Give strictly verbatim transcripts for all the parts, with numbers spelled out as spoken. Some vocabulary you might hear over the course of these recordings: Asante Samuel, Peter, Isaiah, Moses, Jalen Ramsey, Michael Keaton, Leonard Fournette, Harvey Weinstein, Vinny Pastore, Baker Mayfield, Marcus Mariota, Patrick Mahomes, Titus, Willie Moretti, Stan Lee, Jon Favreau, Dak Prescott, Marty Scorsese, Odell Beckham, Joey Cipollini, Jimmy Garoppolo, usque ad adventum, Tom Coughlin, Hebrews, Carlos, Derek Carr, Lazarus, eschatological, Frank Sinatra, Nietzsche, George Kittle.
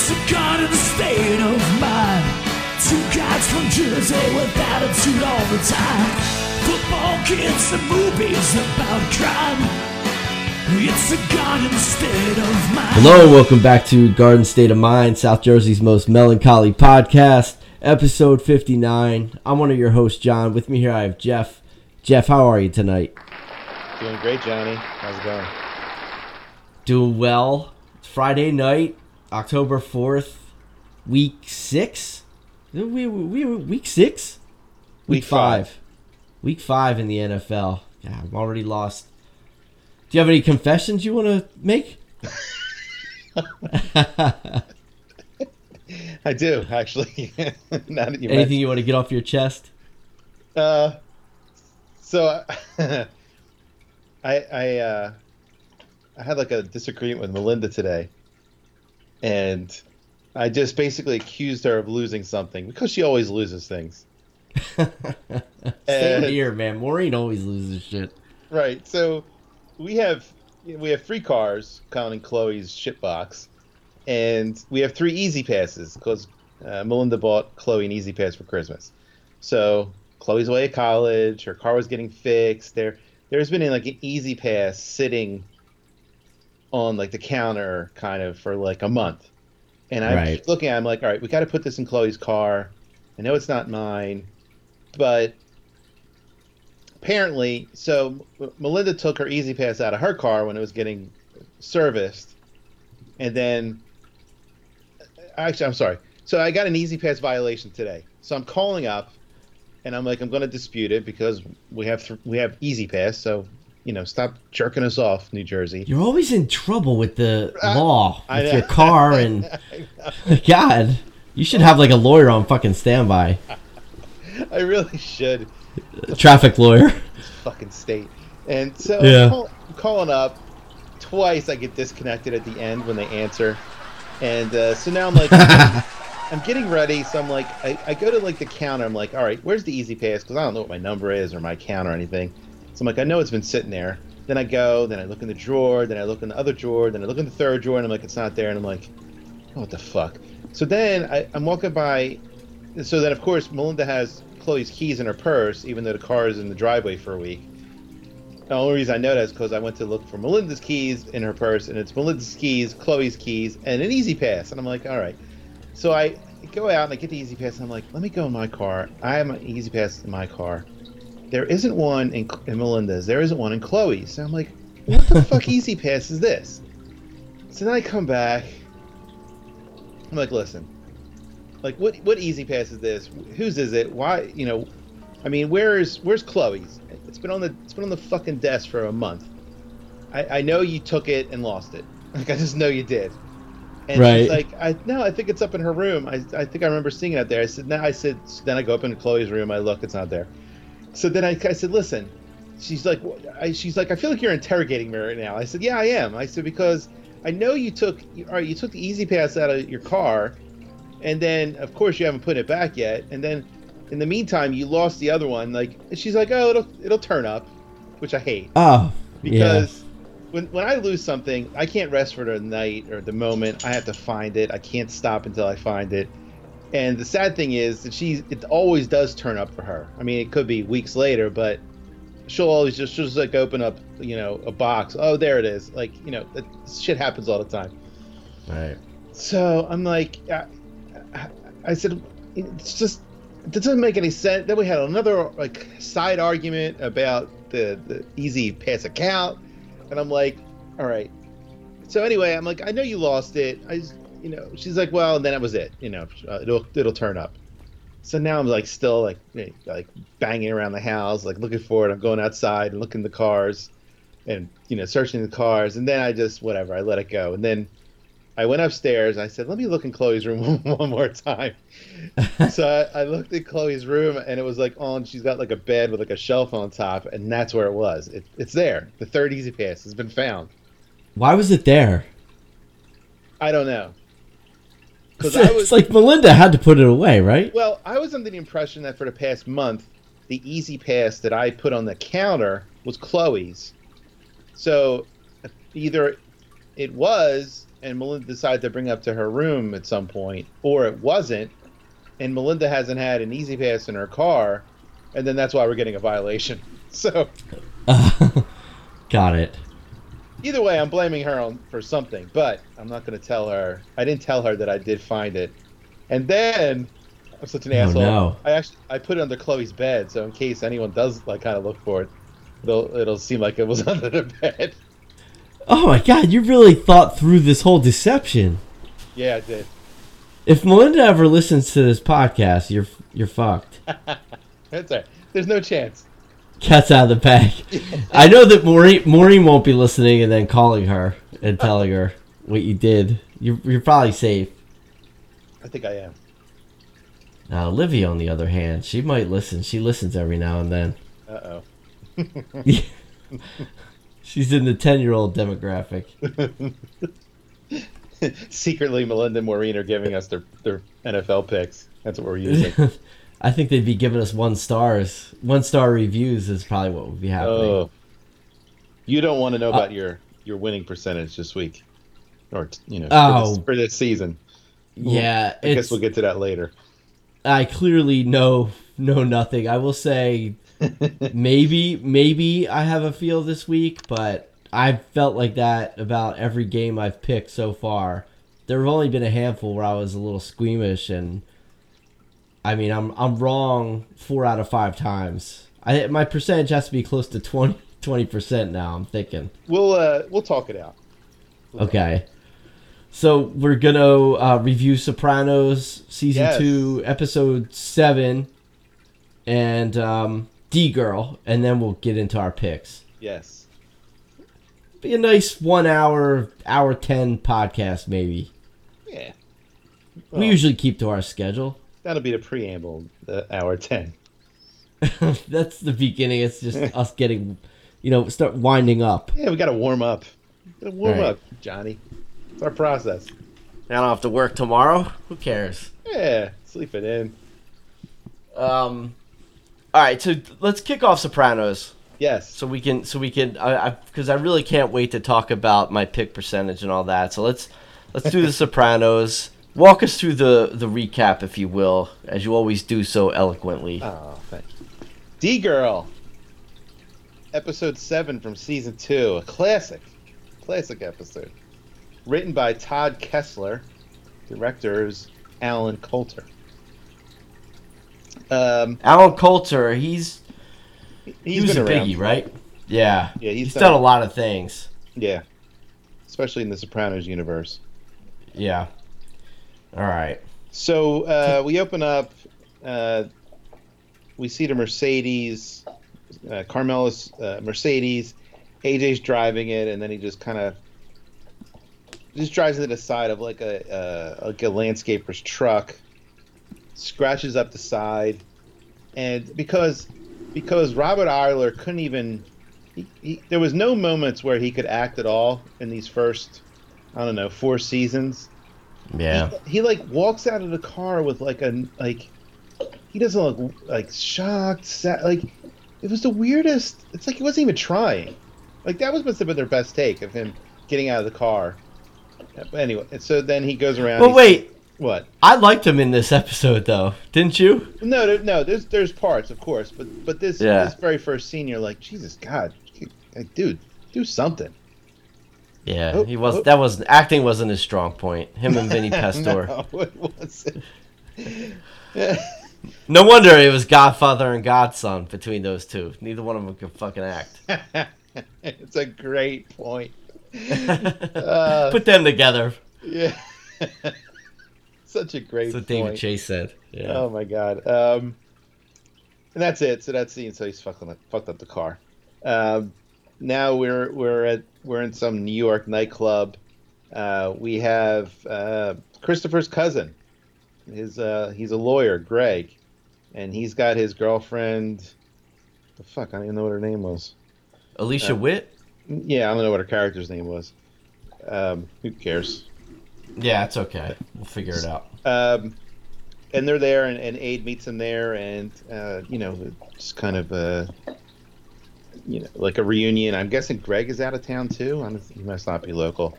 It's a god in the state of mind. Two guys from Jersey with attitude all the time. Football kids and movies about crime. It's a god in the state of mind. Hello and welcome back to Garden State of Mind, South Jersey's most melancholy podcast, episode fifty-nine. I'm one of your hosts, John. With me here I have Jeff. Jeff, how are you tonight? Doing great, Johnny. How's it going? Doing well. It's Friday night, October fourth, week six? We, we, we, week six? Week, week five. five. Week five in the N F L. Yeah, I'm already lost. Do you have any confessions you want to make? I do, actually. Now that you Anything mentioned. You want to get off your chest? Uh, so I I uh, I had like a disagreement with Melinda today. And I just basically accused her of losing something because she always loses things. Same here, man. Maureen always loses shit. Right. So we have we have three cars, counting Chloe's shit box, and we have three Easy Passes because uh, Melinda bought Chloe an Easy Pass for Christmas. So Chloe's away at college. Her car was getting fixed. There, there's been like an Easy Pass sitting on like the counter kind of for like a month. And I'm right. looking at it, I'm like, all right, we got to put this in Chloe's car. I know it's not mine, but apparently, so Melinda took her Easy Pass out of her car when it was getting serviced. And then actually, I'm sorry. So I got an Easy Pass violation today. So I'm calling up and I'm like, I'm going to dispute it because we have, th- we have Easy Pass. So, you know, stop jerking us off, New Jersey. You're always in trouble with the law, I, with I your car, and God, you should have like a lawyer on fucking standby. I really should. A traffic lawyer. This fucking state. And so yeah. I'm, call, I'm calling up twice. I get disconnected at the end when they answer, and uh, so now I'm like, I'm getting ready. So I'm like, I, I go to like the counter. I'm like, all right, where's the Easy Pass? Because I don't know what my number is or my account or anything. So I'm like, I know it's been sitting there. Then I go, then I look in the drawer, then I look in the other drawer, then I look in the third drawer, and I'm like, it's not there. And I'm like, oh, what the fuck? So then I, I'm walking by. So then, of course, Melinda has Chloe's keys in her purse, even though the car is in the driveway for a week. The only reason I know that is because I went to look for Melinda's keys in her purse, and it's Melinda's keys, Chloe's keys, and an Easy Pass. And I'm like, all right. So I go out and I get the Easy Pass, and I'm like, let me go in my car. I have an Easy Pass in my car. There isn't one in, in Melinda's. There isn't one in Chloe's. So I'm like, what the fuck Easy Pass is this? So then I come back. I'm like, listen, like what what Easy Pass is this? Whose is it? Why? You know, I mean, where's where's Chloe's? It's been on the it's been on the fucking desk for a month. I, I know you took it and lost it. Like I just know you did. And right. she's like, I no, I think it's up in her room. I I think I remember seeing it out there. I said, no, I said. So then I go up into Chloe's room. I look, it's not there. So then I, I said, listen, she's like, I, she's like, I feel like you're interrogating me right now. I said, yeah, I am. I said, because I know you took, all right, you took the Easy Pass out of your car. And then, of course, you haven't put it back yet. And then in the meantime, you lost the other one. Like, she's like, oh, it'll, it'll turn up, which I hate. Oh, because yeah. when, when I lose something, I can't rest for the night or the moment. I have to find it. I can't stop until I find it. And the sad thing is that she, it always does turn up for her. I mean, it could be weeks later, but she'll always just, she'll just like open up, you know, a box. Oh, there it is. Like, you know, that shit happens all the time. Right. So I'm like, I, I, I said, it's just, it doesn't make any sense. Then we had another like side argument about the, the Easy Pass account. And I'm like, all right. So anyway, I'm like, I know you lost it. I just, you know, she's like, well, and then it was it, you know, uh, it'll, it'll turn up. So now I'm like, still like, like banging around the house, like looking for it. I'm going outside and looking in the cars and, you know, searching the cars. And then I just, whatever, I let it go. And then I went upstairs and I said, let me look in Chloe's room one, one more time. So I, I looked at Chloe's room and it was like on, she's got like a bed with like a shelf on top. And that's where it was. It, it's there. The third Easy Pass has been found. Why was it there? I don't know. It's, I was, it's like Melinda had to put it away, right? Well, I was under the impression that for the past month, the Easy Pass that I put on the counter was Chloe's. So either it was and Melinda decided to bring up to her room at some point, or it wasn't, and Melinda hasn't had an easy pass in her car, and then that's why we're getting a violation. So, uh, got it. Either way, I'm blaming her on, for something, but I'm not going to tell her. I didn't tell her that I did find it. And then, I'm such an oh, asshole. No. I actually I put it under Chloe's bed, so in case anyone does like kind of look for it, it'll, it'll seem like it was under the bed. Oh my God, you really thought through this whole deception. Yeah, I did. If Melinda ever listens to this podcast, you're you're fucked. That's all right. There's no chance. Cat's out of the bag. I know that Maureen, Maureen won't be listening and then calling her and telling her what you did. You're, you're probably safe. I think I am. Now, Olivia, on the other hand, she might listen. She listens every now and then. Uh-oh. She's in the ten-year-old demographic. Secretly, Melinda and Maureen are giving us their, their N F L picks. That's what we're using. I think they'd be giving us one stars. One star reviews is probably what would be happening. Oh, you don't want to know about uh, your, your winning percentage this week, or you know, oh, for, this, for this season. Yeah, I guess we'll get to that later. I clearly know know nothing. I will say, maybe maybe I have a feel this week, but I've felt like that about every game I've picked so far. There have only been a handful where I was a little squeamish and. I mean, I'm I'm wrong four out of five times. I my percentage has to be close to twenty percent now, I'm thinking. We'll uh we'll talk it out. We'll okay. Talk. So we're going to uh, review Sopranos Season yes. two, Episode seven, and um, D-Girl, and then we'll get into our picks. Yes. Be a nice one hour, hour ten podcast maybe. Yeah. Well, we usually keep to our schedule. That'll be the preamble, the hour ten. That's the beginning. It's just us getting, you know, start winding up. Yeah, we got to warm up. Gotta warm right. up, Johnny. It's our process. Now I don't have to work tomorrow. Who cares? Yeah, sleep it in. Um, all right. So let's kick off Sopranos. Yes. So we can. So we can. Because I, I, I really can't wait to talk about my pick percentage and all that. So let's let's do the Sopranos. Walk us through the, the recap, if you will, as you always do so eloquently. Oh, thank you. D-Girl, episode seven from season two, a classic, classic episode. Written by Todd Kessler, director is Alan Coulter. Um, Alan Coulter, he's he's he was a biggie, around. Right? Yeah, yeah, he's, he's done, done a lot of things. Yeah, especially in the Sopranos universe. Yeah. All right. So uh, we open up. Uh, we see the Mercedes, uh, Carmela's uh, Mercedes. A J's driving it, and then he just kind of just drives it to the side of like a uh, like a landscaper's truck, scratches up the side, and because because Robert Iler couldn't even. He, he, there was no moments where he could act at all in these first, I don't know, four seasons. Yeah, he, he like walks out of the car with like a like, he doesn't look like shocked, sad, like it was the weirdest. It's like he wasn't even trying. Like that was must have been their best take of him getting out of the car. But anyway, and so then he goes around. Well, wait, what? I liked him in this episode though, didn't you? No, there, no, there's there's parts, of course, but but this yeah. this very first scene, you're like, Jesus God, like, dude, do something. Yeah, oh, he was. Oh. That was acting wasn't his strong point. Him and Vinny Pastore. No, it wasn't. No wonder it was Godfather and Godson between those two. Neither one of them could fucking act. It's a great point. uh, Put them together. Yeah. Such a great. That's what point. David Chase said. Yeah. Oh my God. Um, and that's it. So that's the. So he's fucking fucked up the car. Um, now we're we're at. We're in some New York nightclub. Uh, we have uh, Christopher's cousin. His uh, he's a lawyer, Greg, and he's got his girlfriend. The fuck, I don't even know what her name was. Alicia uh, Witt. Yeah, I don't know what her character's name was. Um, who cares? Yeah, it's okay. We'll figure it out. Um, and they're there, and, and Aid meets him there, and uh, you know, just kind of. Uh, You know, like a reunion. I'm guessing Greg is out of town too. I'm, he must not be local.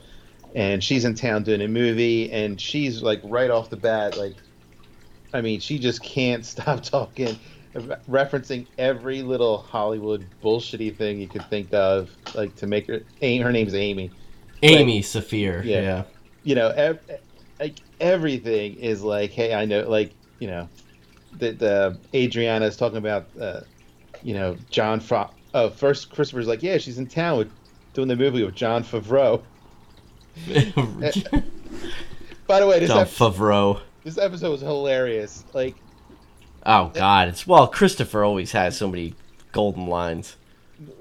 and she's in town doing a movie, and she's like right off the bat, like, I mean, she just can't stop talking, referencing every little Hollywood bullshitty thing you could think of, like to make her. Her name's Amy. Amy like, Saphir. Yeah, yeah. You know, ev- like everything is like, hey, I know, like, you know, that uh, Adriana is talking about, uh, you know, Jon Favreau. Uh, first, Christopher's like, yeah, she's in town with doing the movie with Jon Favreau. By the way, this Jon ep- Favreau. This episode was hilarious. Like, oh god, it's well, Christopher always has so many golden lines.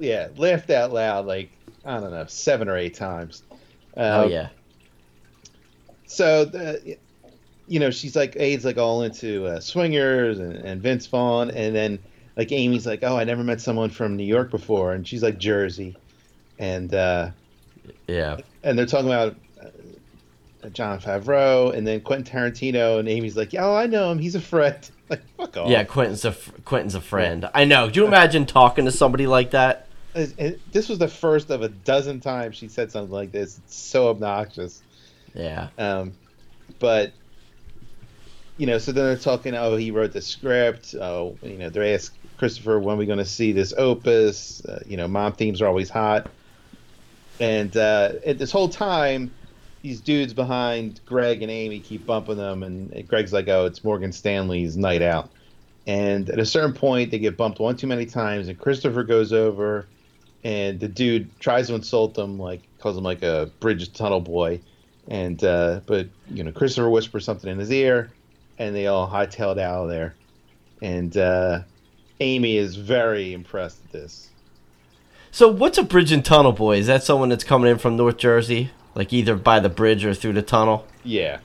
Yeah, laughed out loud like I don't know seven or eight times. Um, oh yeah. So, the, you know, she's like, Aid's like all into uh, swingers and, and Vince Vaughn, and then like Amy's like, oh, I never met someone from New York before, and she's like Jersey, and uh, yeah, and they're talking about. Uh, Jon Favreau, and then Quentin Tarantino, and Amy's like, "Oh, I know him. He's a friend." Like, fuck off. Yeah, Quentin's a Quentin's a friend. I know. Do you imagine talking to somebody like that? This was the first of a dozen times she said something like this. It's so obnoxious. Yeah. Um, but you know, so then they're talking. Oh, he wrote the script. Oh, you know, they ask Christopher, "When are we going to see this opus?" Uh, you know, mom themes are always hot. And uh, at this whole time. These dudes behind Greg and Amy keep bumping them, and Greg's like, oh, it's Morgan Stanley's night out. And at a certain point, they get bumped one too many times, and Christopher goes over, and the dude tries to insult them, like calls him like a bridge tunnel boy. And uh, but, you know, Christopher whispers something in his ear, and they all hightail it out of there. And uh, Amy is very impressed at this. So what's a bridge and tunnel boy? Is that someone that's coming in from North Jersey? Like either by the bridge or through the tunnel? Yeah.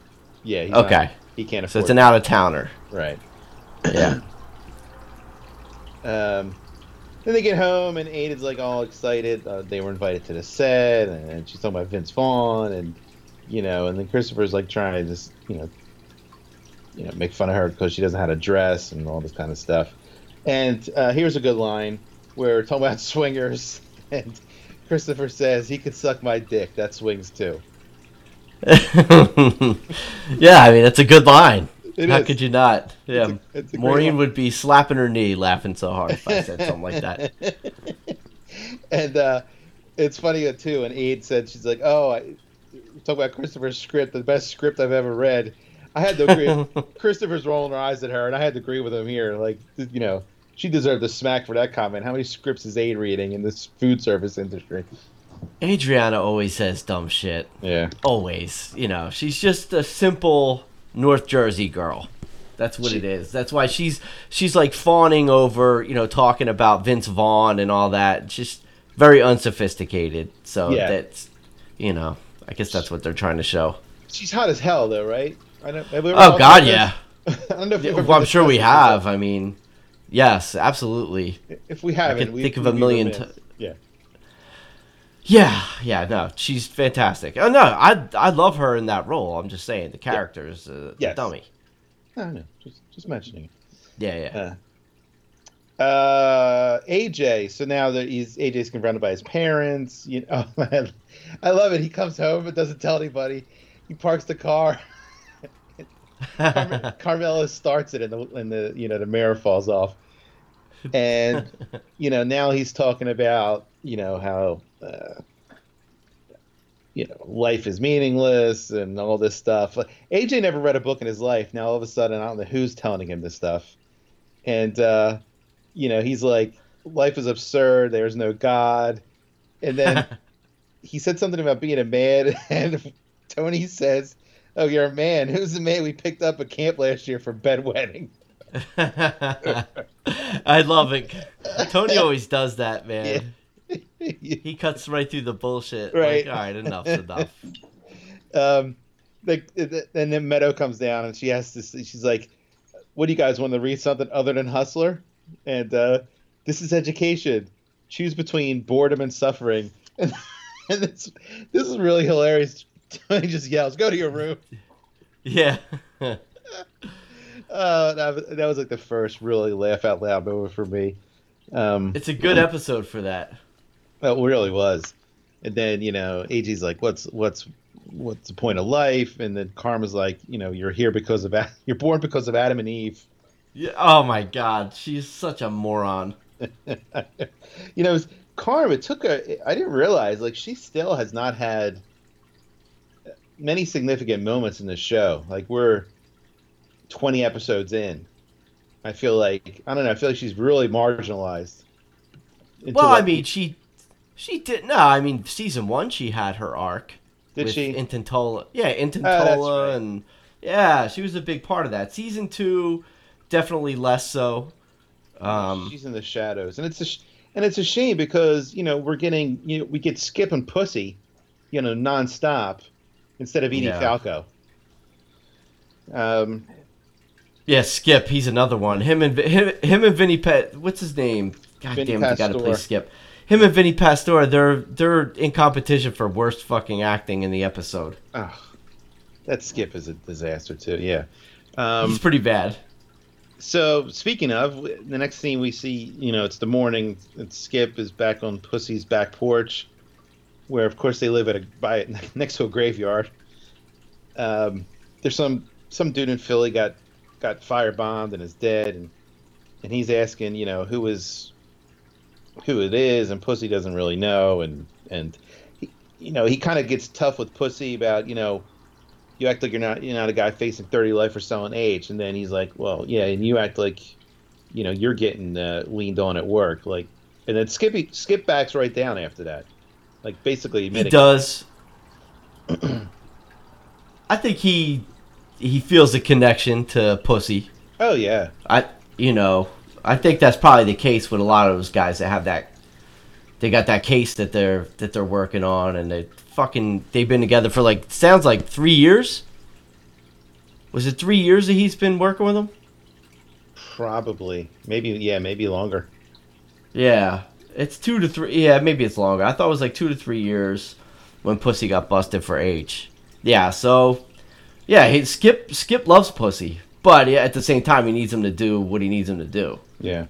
Yeah. He's okay. Not, he can't afford So it's an out-of-towner. Right. Yeah. um, then they get home, and Aiden's like all excited. Uh, they were invited to the set, and, and she's talking about Vince Vaughn, and, you know, and then Christopher's like trying to just, you know, you know, make fun of her because she doesn't know how to dress and all this kind of stuff. And uh, here's a good line where we're talking about swingers, and Christopher says, he could suck my dick. That swings, too. Yeah, I mean, that's a good line. It How is. could you not? Yeah, it's a, it's a Maureen would be slapping her knee laughing so hard if I said something like that. And uh, it's funny, too, and Aid said, she's like, oh, I talk about Christopher's script, the best script I've ever read. I had to agree. Christopher's rolling her eyes at her, and I had to agree with him here. Like, you know. She deserved a smack for that comment. How many scripts is Aid reading in this food service industry? Adriana always says dumb shit. Yeah. Always. You know, she's just a simple North Jersey girl. That's what she, it is. That's why she's she's like fawning over, you know, talking about Vince Vaughn and all that. Just very unsophisticated. So yeah. That's, you know, I guess that's what they're trying to show. She's hot as hell, though, right? I don't, have we ever oh, God, yeah. I don't know if well, I'm sure we have. I mean... Yes, absolutely. If we haven't, I can we think of a million. T- yeah, yeah, yeah. No, she's fantastic. Oh no, I I love her in that role. I'm just saying the character is a yes. dummy. No, no, just just mentioning it. Yeah, yeah. Uh, uh A J. So now that he's A J's confronted by his parents. You know, oh, man, I love it. He comes home but doesn't tell anybody. He parks the car. Carm- Carmela starts it, and the and the you know the mirror falls off. And, you know, now he's talking about, you know, how, uh, you know, life is meaningless and all this stuff. Like, A J never read a book in his life. Now, all of a sudden, I don't know who's telling him this stuff. And, uh, you know, he's like, life is absurd. There's no God. And then he said something about being a man. And Tony says, oh, you're a man. Who's the man we picked up at camp last year for bedwetting? I love it. Tony always does that, man. Yeah. He cuts right through the bullshit. Right. Like, all right, enough's enough. Um, the, the, and then Meadow comes down, and she has to. She's like, "What do you guys want to read? Something other than Hustler?" And uh, this is education. Choose between boredom and suffering. And, and this this is really hilarious. He just yells, "Go to your room." Yeah. uh, that, that was like the first really laugh out loud moment for me. Um, it's a good episode for that. It really was. And then, you know, A G's like, "What's what's what's the point of life? And then Karma's like, you know, you're here because of you're born because of Adam and Eve. Yeah. Oh my God, she's such a moron. You know, Karma, it took her. I didn't realize like she still has not had many significant moments in the show. Like we're twenty episodes in. I feel like I don't know. I feel like she's really marginalized. Well, like, I mean, she she did no. I mean, season one, she had her arc. Did with she? Intentola, yeah, Intentola, oh, right. And yeah, she was a big part of that. Season two, definitely less so. Um, she's in the shadows, and it's a sh- and it's a shame because you know we're getting you know, we get Skip and Pussy, you know, nonstop instead of Edie yeah. Falco. Um. Yeah, Skip. He's another one. Him and him, him and Vinny Pet. What's his name? God Vinny damn, it, they got to play Skip. Him and Vinny Pastore. They're they're in competition for worst fucking acting in the episode. Oh, that Skip is a disaster too. Yeah, um, he's pretty bad. So speaking of the next scene, we see you know it's the morning. And Skip is back on Pussy's back porch, where of course they live at a by next to a graveyard. Um, there's some some dude in Philly got. got firebombed and is dead, and and he's asking, you know, who is who it is, and Pussy doesn't really know, and and he, you know, he kind of gets tough with Pussy about, you know, you act like you're not you're not a guy facing thirty life or selling H, and then he's like, well, yeah, and you act like, you know, you're getting uh, leaned on at work, like, and then Skippy Skip backs right down after that, like basically admitting he does. I think he. He feels a connection to Pussy. Oh yeah. I you know I think that's probably the case with a lot of those guys that have that. They got that case that they're that they're working on, and they fucking they've been together for like sounds like three years. Was it three years that he's been working with them? Probably, maybe yeah, maybe longer. Yeah, it's two to three. Yeah, maybe it's longer. I thought it was like two to three years when Pussy got busted for H. Yeah, so. Yeah, he, Skip Skip loves Pussy, but yeah, at the same time, he needs him to do what he needs him to do. Yeah.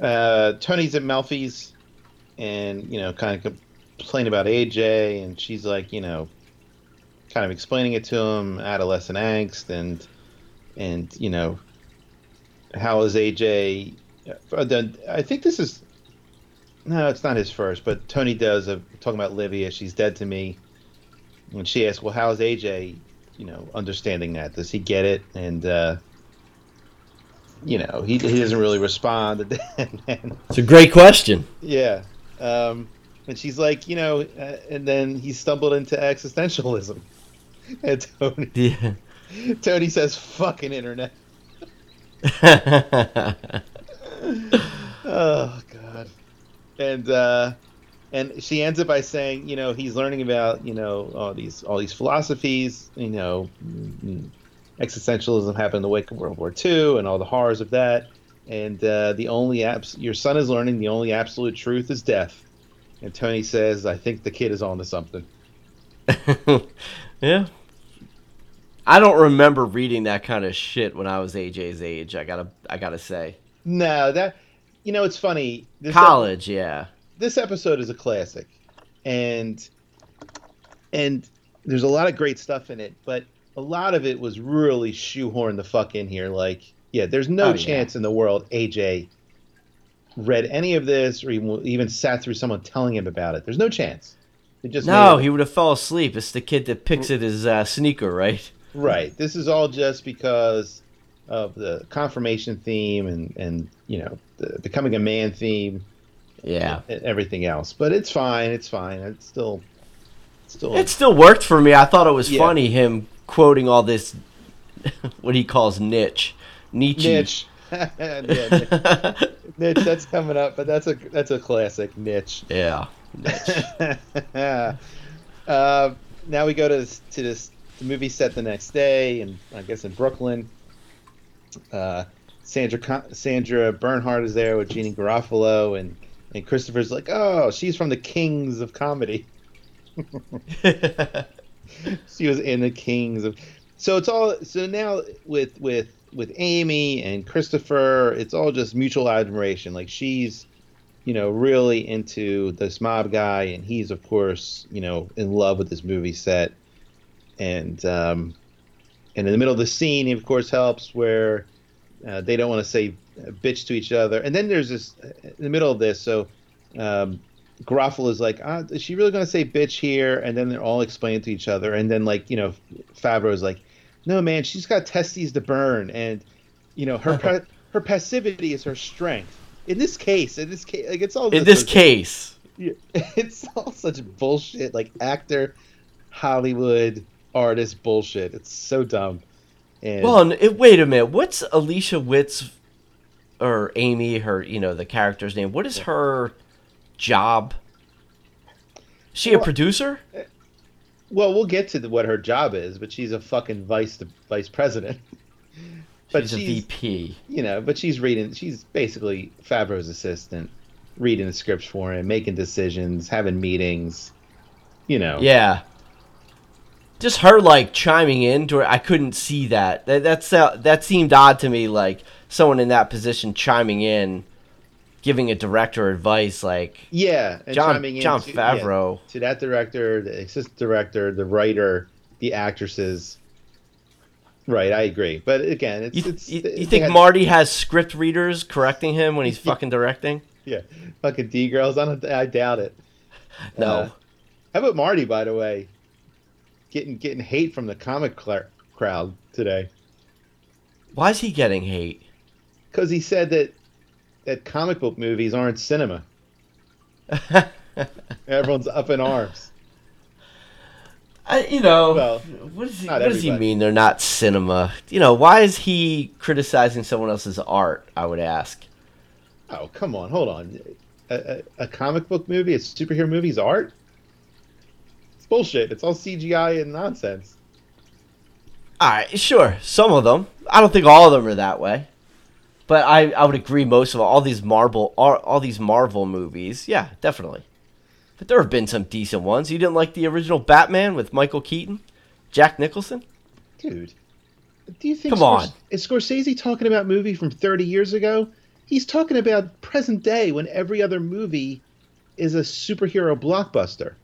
Uh, Tony's at Melfi's, and you know, kind of complaining about A J, and she's like, you know, kind of explaining it to him, adolescent angst, and and you know, how is A J? I think this is no, it's not his first, but Tony does a, talking about Livia. She's dead to me. When she asked, well, how is A J, you know, understanding that? Does he get it? And, uh, you know, he he doesn't really respond. And then, it's a great question. Yeah. Um, and she's like, you know, uh, and then he stumbled into existentialism. And Tony, yeah. Tony says, fucking internet. Oh, God. And, uh. And she ends it by saying, you know, he's learning about, you know, all these all these philosophies, you know, existentialism happened in the wake of World War Two and all the horrors of that. And uh, the only abs- your son is learning the only absolute truth is death. And Tony says, I think the kid is on to something. Yeah. I don't remember reading that kind of shit when I was A J's age. I gotta I gotta say. No, that you know, it's funny. This College, that, yeah. This episode is a classic, and and there's a lot of great stuff in it, but a lot of it was really shoehorned the fuck in here. Like, yeah, there's no oh, chance yeah. in the world A J read any of this or even, even sat through someone telling him about it. There's no chance. It just no, he would have fallen asleep. It's the kid that picks at his uh, sneaker, right? Right. This is all just because of the confirmation theme and, and you know, the becoming a man theme. Yeah, everything else, but it's fine. It's fine. It's still, it's still. It still worked for me. I thought it was yeah. funny him quoting all this, what he calls niche, Nietzsche. Niche. yeah, niche. Niche. That's coming up, but that's a that's a classic niche. Yeah. Niche. uh, now we go to to this the movie set the next day, and I guess in Brooklyn. Uh, Sandra Sandra Bernhard is there with Janeane Garofalo and. And Christopher's like, oh, she's from the Kings of Comedy. She was in the Kings of. So it's all. So now with with with Amy and Christopher, it's all just mutual admiration. Like she's you know, really into this mob guy, and he's, of course, you know, in love with this movie set. And um, and in the middle of the scene, he, of course, helps where uh, they don't want to say bitch to each other. And then there's this, in the middle of this, so um, Garofalo is like, ah, is she really going to say bitch here? And then they're all explaining to each other. And then, like, you know, Favreau is like, no, man, she's got testes to burn. And, you know, her pa- her passivity is her strength. In this case, in this case, like, it's all in this case, yeah, it's all such bullshit, like actor, Hollywood artist bullshit. It's so dumb. And well, and it, wait a minute, what's Alicia Witt's or Amy, her, you know, the character's name? What is her job? Is she well, a producer? Well, we'll get to the, what her job is, but she's a fucking vice the vice president. But she's, she's a V P. You know, but she's reading, she's basically Favreau's assistant, reading the scripts for him, making decisions, having meetings, you know. Yeah. Just her, like, chiming in to her, I couldn't see that. That that's, uh, that seemed odd to me, like, someone in that position chiming in, giving a director advice, like... Yeah, and John, chiming in Jon Favreau. To, yeah, to that director, the assistant director, the writer, the actresses... Right, I agree. But again, it's... You, it's, you, you think Marty to... has script readers correcting him when he's fucking directing? Yeah. Fucking D-girls. I don't, I doubt it. No. Uh, how about Marty, by the way? Getting getting hate from the comic cl- crowd today. Why is he getting hate? Because he said that, that comic book movies aren't cinema. Everyone's up in arms. I, you know, well, what, is he, what does he mean they're not cinema? You know, why is he criticizing someone else's art, I would ask? Oh, come on, hold on. A, a, a comic book movie, a superhero movie is art? It's bullshit. It's all C G I and nonsense. All right, sure, some of them. I don't think all of them are that way. But I, I would agree most of all, all these Marvel, all, all these Marvel movies, yeah, definitely. But there have been some decent ones. You didn't like the original Batman with Michael Keaton, Jack Nicholson? Dude, do you think... Come Scors- on. Is Scorsese talking about movie from thirty years ago? He's talking about present day when every other movie is a superhero blockbuster.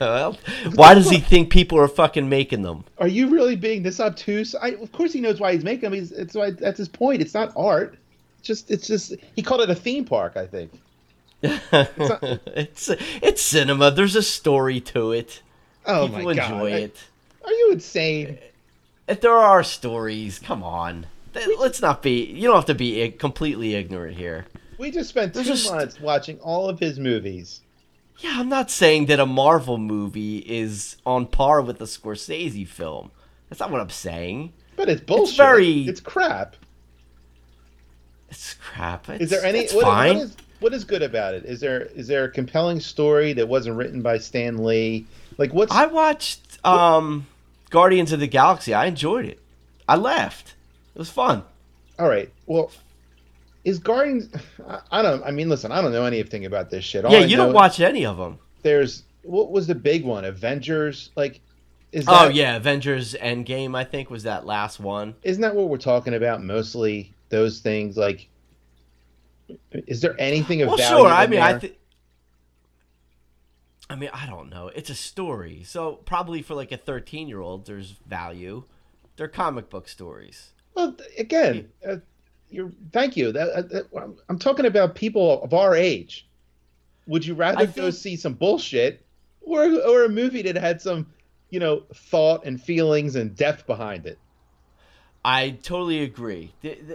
Well, why does he think people are fucking making them? Are you really being this obtuse? I, of course he knows why he's making them. He's, it's why, that's his point. It's not art. It's just, it's just... He called it a theme park, I think. it's, not... it's it's cinema. There's a story to it. Oh People my god! Enjoy I, it. Are you insane? If there are stories, come on. We, Let's not be. You don't have to be completely ignorant here. We just spent two just... months watching all of his movies. Yeah, I'm not saying that a Marvel movie is on par with a Scorsese film. That's not what I'm saying. But it's bullshit. It's very. It's crap. It's crap. It's, is there any? It's what, fine. What is, What is good about it? Is there is there a compelling story that wasn't written by Stan Lee? Like what's I watched um, what? Guardians of the Galaxy. I enjoyed it. I laughed. It was fun. All right. Well, is Guardians? I don't. I mean, listen. I don't know anything about this shit. All yeah, I you don't watch any of them. There's what was the big one? Avengers. Like, is that, oh yeah, Avengers Endgame. I think was that last one. Isn't that what we're talking about? Mostly those things like. Is there anything of well, value sure. I mean, there? I th- I mean, I don't know. It's a story. So probably for like a thirteen-year-old, there's value. They're comic book stories. Well, again, uh, you're, thank you. That, uh, that, I'm talking about people of our age. Would you rather I go think... see some bullshit or or a movie that had some, you know, thought and feelings and depth behind it? I totally agree.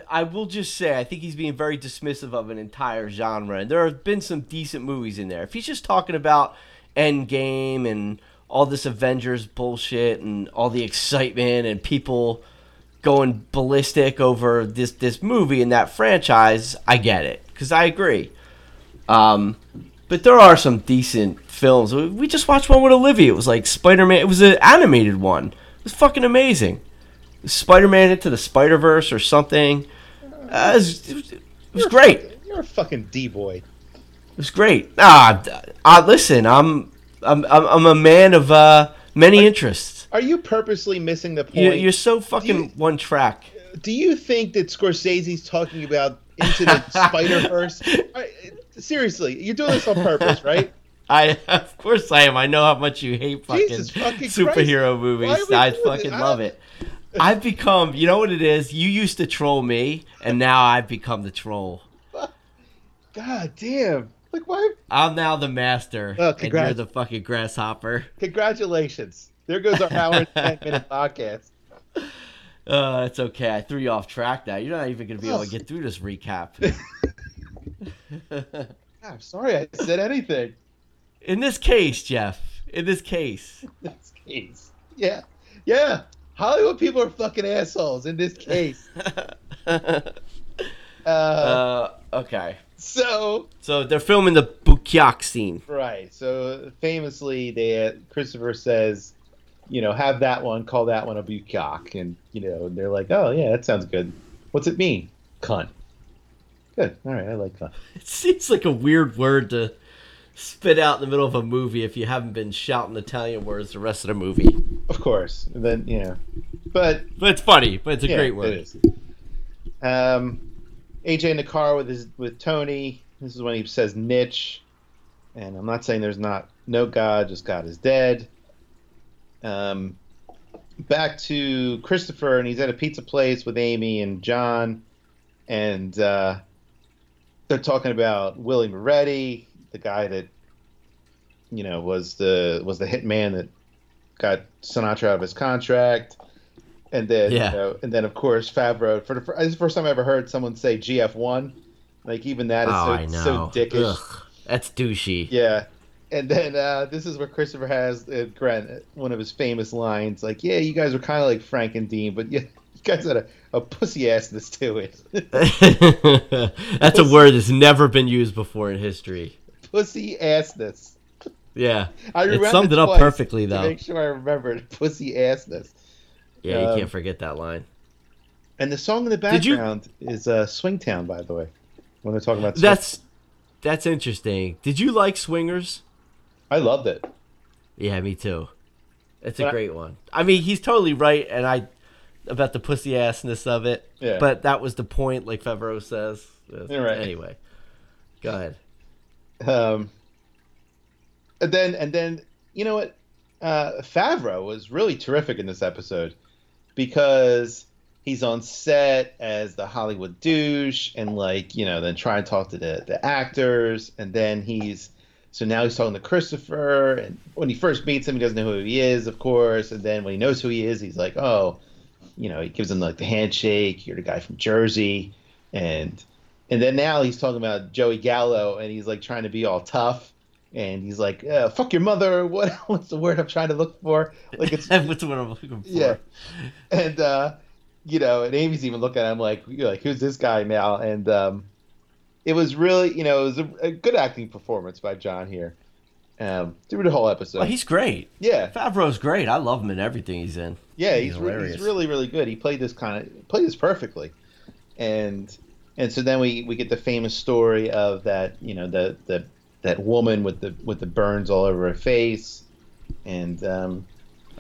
I will just say, I think he's being very dismissive of an entire genre, and there have been some decent movies in there. If he's just talking about Endgame and all this Avengers bullshit and all the excitement and people going ballistic over this, this movie and that franchise, I get it, because I agree. Um, but there are some decent films. We just watched one with Olivia. It was like Spider-Man. It was an animated one. It was fucking amazing. Spider-Man Into the Spider-Verse or something. Uh, it was, it was, it was you're great. A, you're a fucking D-boy. It was great. Ah, ah listen, I'm, I'm, I'm, I'm a man of uh, many are, interests. Are you purposely missing the point? You, you're so fucking you, one track. Do you think that Scorsese's talking about Into the Spider-Verse? Seriously, you're doing this on purpose, right? I of course I am. I know how much you hate fucking, fucking superhero Christ. movies. I fucking I love it. I've become, you know what it is? You used to troll me, and now I've become the troll. God damn. Like, what? I'm now the master, oh, and you're the fucking grasshopper. Congratulations. There goes our hour and ten-minute podcast. Uh, it's okay. I threw you off track now. You're not even going to be able to get through this recap. I'm sorry I said anything. In this case, Jeff. In this case. In this case. Yeah. Yeah. Hollywood people are fucking assholes in this case. uh, uh, okay. So. So they're filming the Bukkake scene. Right. So famously, they Christopher says, you know, have that one, call that one a Bukkake. And, you know, and they're like, oh, yeah, that sounds good. What's it mean? Cunt. Good. All right. I like cunt. It seems like a weird word to spit out in the middle of a movie if you haven't been shouting Italian words the rest of the movie. Of course. And then, yeah. But but it's funny, but it's a yeah, great word. It is. Um, A J in the car with his with Tony. This is when he says Nietzsche. And I'm not saying there's not no God, just God is dead. Um, back to Christopher, and he's at a pizza place with Amy and John. And uh, they're talking about Willie Moretti, the guy that, you know, was the was the hitman that got Sinatra out of his contract, and then yeah. you know, and then of course Favreau. For the first, it's the first time I ever heard someone say G F one. Like even that is oh, so, so dickish. Ugh, that's douchey. Yeah, and then uh, this is where Christopher has uh, Grant one of his famous lines, like, "Yeah, you guys were kind of like Frank and Dean, but yeah, you guys had a, a pussy assness to it." That's pussy. A word that's never been used before in history. Pussy assness. Yeah, I it summed it up perfectly though. To make sure I remembered pussy assness. Yeah, um, you can't forget that line. And the song in the background you, is uh, "Swingtown," by the way. When they're talking about swing. that's that's interesting. Did you like Swingers? I loved it. Yeah, me too. It's a but great I, one. I mean, he's totally right, and I about the pussy assness of it. Yeah. But that was the point, like Favreau says. You're right. Anyway, go ahead. Um, and then and then you know what? Uh, Favreau was really terrific in this episode because he's on set as the Hollywood douche and like you know then try and talk to the the actors and then he's so now he's talking to Christopher and when he first meets him he doesn't know who he is of course and then when he knows who he is he's like oh you know he gives him like the handshake you're the guy from Jersey and. And then now he's talking about Joey Gallo, and he's, like, trying to be all tough. And he's like, uh, fuck your mother. What? What's the word I'm trying to look for? Like it's What's the word I'm looking for? Yeah. And, uh, you know, and Amy's even looking at him like, like who's this guy now? And um, it was really, you know, it was a, a good acting performance by John here. Um, through the whole episode. Oh, he's great. Yeah. Favreau's great. I love him in everything he's in. Yeah, he's, he's, re- he's really, really good. He played this kind of – played this perfectly. And – And so then we, we get the famous story of that, you know, the, the that woman with the with the burns all over her face, and um,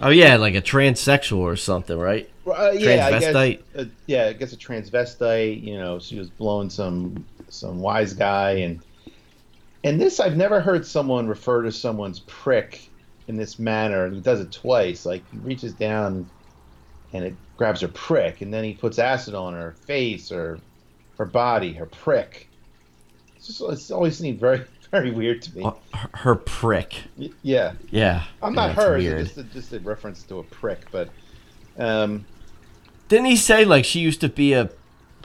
oh yeah, like a transsexual or something, right? Uh, yeah, transvestite. I guess, uh, yeah, I guess a transvestite. You know, she was blowing some some wise guy, and and this I've never heard someone refer to someone's prick in this manner, and he does it twice. Like he reaches down, and it grabs her prick, and then he puts acid on her face or. Her body, her prick. It's, just, it's always seemed very, very weird to me. Uh, her, her prick. Y- yeah. Yeah. I'm not her. It's just, just a reference to a prick, but. Um, Didn't he say like she used to be a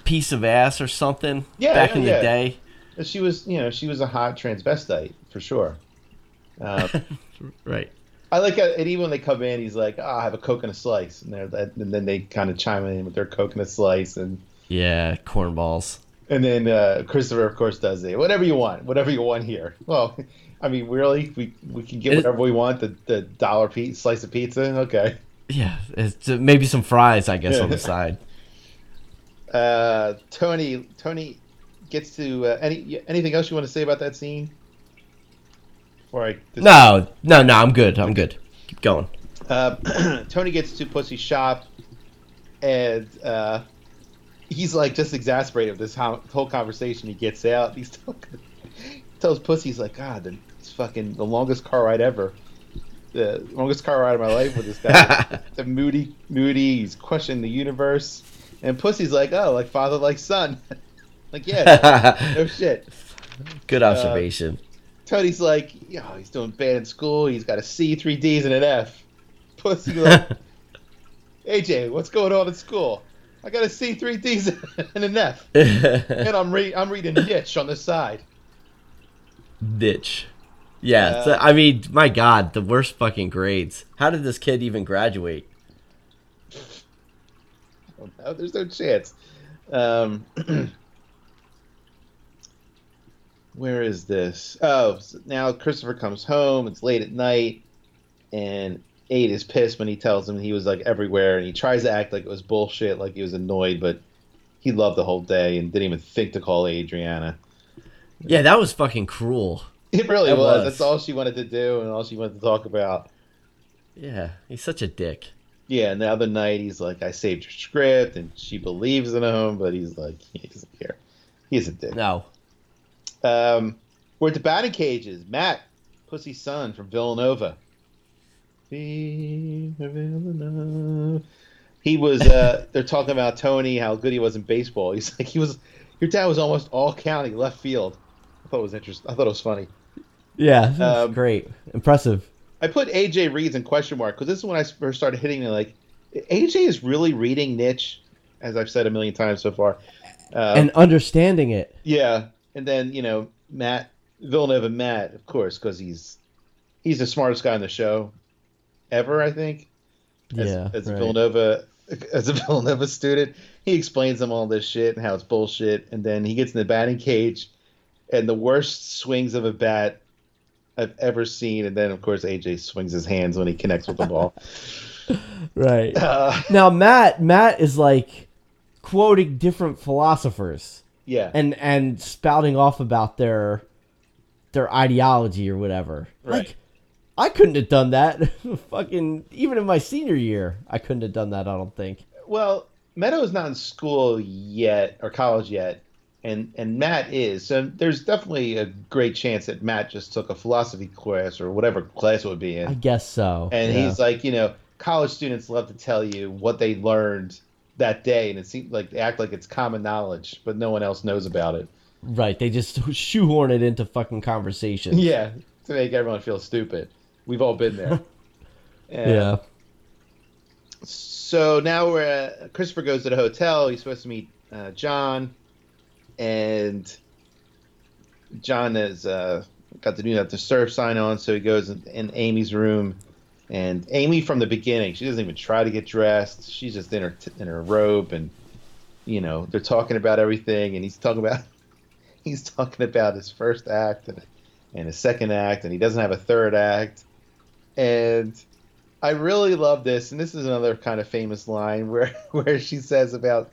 piece of ass or something? Yeah. Back yeah, in yeah. the day. She was, you know, she was a hot transvestite for sure. Uh, right. I like it. And even when they come in, he's like, oh, "I have a Coke and a slice," and, and then they kind of chime in with their Coke and a slice and. Yeah, cornballs. And then uh, Christopher, of course, does it. Whatever you want. Whatever you want here. Well, I mean, really? We we can get whatever it, we want. The, the dollar piece, slice of pizza? Okay. Yeah. It's, uh, maybe some fries, I guess, on the side. Uh, Tony Tony gets to uh, – any anything else you want to say about that scene? Before I – No. No, no. I'm good. I'm good. Keep going. Uh, Tony gets to Pussy's shop and uh, – he's like just exasperated with this whole conversation. He gets out. He's talking. tells Pussy, he's like, God, the, it's fucking the longest car ride ever. The longest car ride of my life with this guy. The moody, moody, he's questioning the universe. And Pussy's like, oh, like father, like son. Like, yeah, no, no shit. Good observation. Uh, Tony's like, yo, he's doing bad in school. He's got a C, three Ds, and an F. Pussy's like, A J, what's going on at school? I got a C, three Ds, and an F. And I'm re- I'm reading Nietzsche on the side. Nietzsche. Yeah, uh, so, I mean, my God, the worst fucking grades. How did this kid even graduate? I don't know. There's no chance. Um, where is this? Oh, so now Christopher comes home. It's late at night, and Aid is pissed when he tells him he was, like, everywhere, and he tries to act like it was bullshit, like he was annoyed, but he loved the whole day and didn't even think to call Adriana. Yeah, that was fucking cruel. It really was. was. That's all she wanted to do and all she wanted to talk about. Yeah, he's such a dick. Yeah, and the other night he's like, I saved your script, and she believes in him, but he's like, he doesn't care. He's a dick. No. Um, we're at the batting cages. Matt, Pussy's son from Villanova. He was uh, they're talking about Tony, how good he was in baseball. He's like, he was your dad was almost all county left field. I thought it was interesting. I thought it was funny. Yeah, that's um, great. Impressive. I put A J reads in question mark because this is when I first started hitting me like A J is really reading Nietzsche, as I've said a million times so far. Um, and understanding it. Yeah. And then, you know, Matt Villanova Matt, of course, because he's he's the smartest guy on the show. Ever, I think, as, yeah, as right. Villanova, as a Villanova student, he explains them all this shit and how it's bullshit, and then he gets in the batting cage, and the worst swings of a bat I've ever seen, and then of course A J swings his hands when he connects with the ball. Right uh, now, Matt, Matt is like quoting different philosophers, yeah, and and spouting off about their their ideology or whatever, right. Like, I couldn't have done that. Fucking even in my senior year, I couldn't have done that, I don't think. Well, Meadow's not in school yet or college yet, and, and Matt is. So there's definitely a great chance that Matt just took a philosophy class or whatever class it would be in. I guess so. And yeah. He's like, you know, college students love to tell you what they learned that day, and it seems like they act like it's common knowledge, but no one else knows about it. Right. They just shoehorn it into fucking conversation. Yeah, to make everyone feel stupid. We've all been there. And yeah. So now we're at, Christopher goes to the hotel. He's supposed to meet uh, John, and John has uh, got the new the surf sign on. So he goes in, in Amy's room, and Amy from the beginning, she doesn't even try to get dressed. She's just in her in her robe, and you know they're talking about everything, and he's talking about he's talking about his first act and and his second act, and he doesn't have a third act. And I really love this, and this is another kind of famous line where, where she says about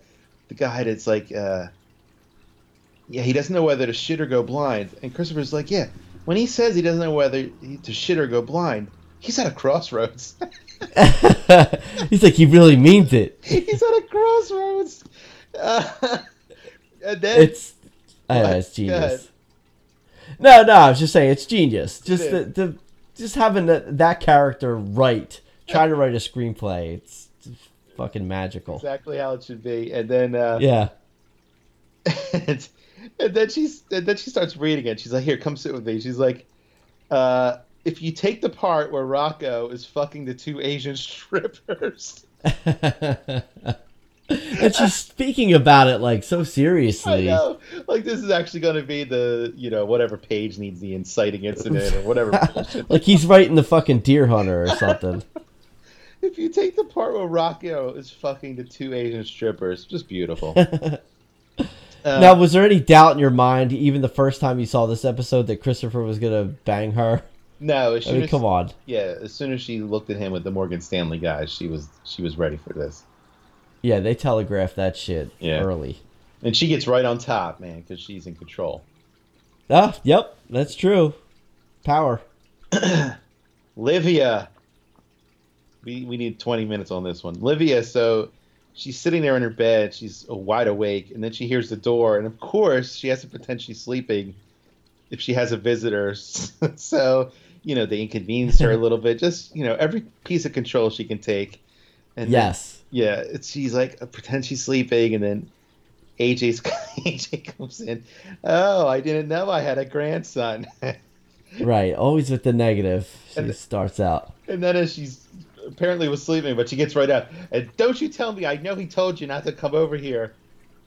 the guy that's like, uh, yeah, he doesn't know whether to shit or go blind. And Christopher's like, yeah, when he says he doesn't know whether to shit or go blind, he's at a crossroads. He's like, he really means it. He's at a crossroads. Uh, and then, it's, I know, it's genius. God. No, no, I was just saying it's genius. Just the, the just having the, that character write, try to write a screenplay. It's, it's fucking magical. Exactly how it should be. And then uh, yeah, and, and then she's and then she starts reading it. She's like, "Here, come sit with me." She's like, uh, "If you take the part where Rocco is fucking the two Asian strippers." And she's speaking about it like so seriously. I know. Like this is actually going to be the, you know, whatever page needs the inciting incident or whatever. Like he's writing the fucking Deer Hunter or something. If you take the part where Rocco is fucking the two Asian strippers, just beautiful. uh, now, was there any doubt in your mind, even the first time you saw this episode, that Christopher was going to bang her? No. As soon I mean, as, come on. Yeah, as soon as she looked at him with the Morgan Stanley guys, she was she was ready for this. Yeah, they telegraph that shit yeah. early. And she gets right on top, man, because she's in control. Ah, yep, that's true. Power. Livia. We we need twenty minutes on this one. Livia, so she's sitting there in her bed. She's wide awake. And then she hears the door. And, of course, she has to pretend she's sleeping. if she has a visitor. So, you know, they inconvenience her a little bit. Just, you know, every piece of control she can take. And yes. Then, yeah. It's, she's like, pretend she's sleeping. And then A J's, A J comes in. Oh, I didn't know I had a grandson. Right. Always with the negative. She then, starts out. And then as she's apparently was sleeping, but she gets right up. And don't you tell me, I know he told you not to come over here.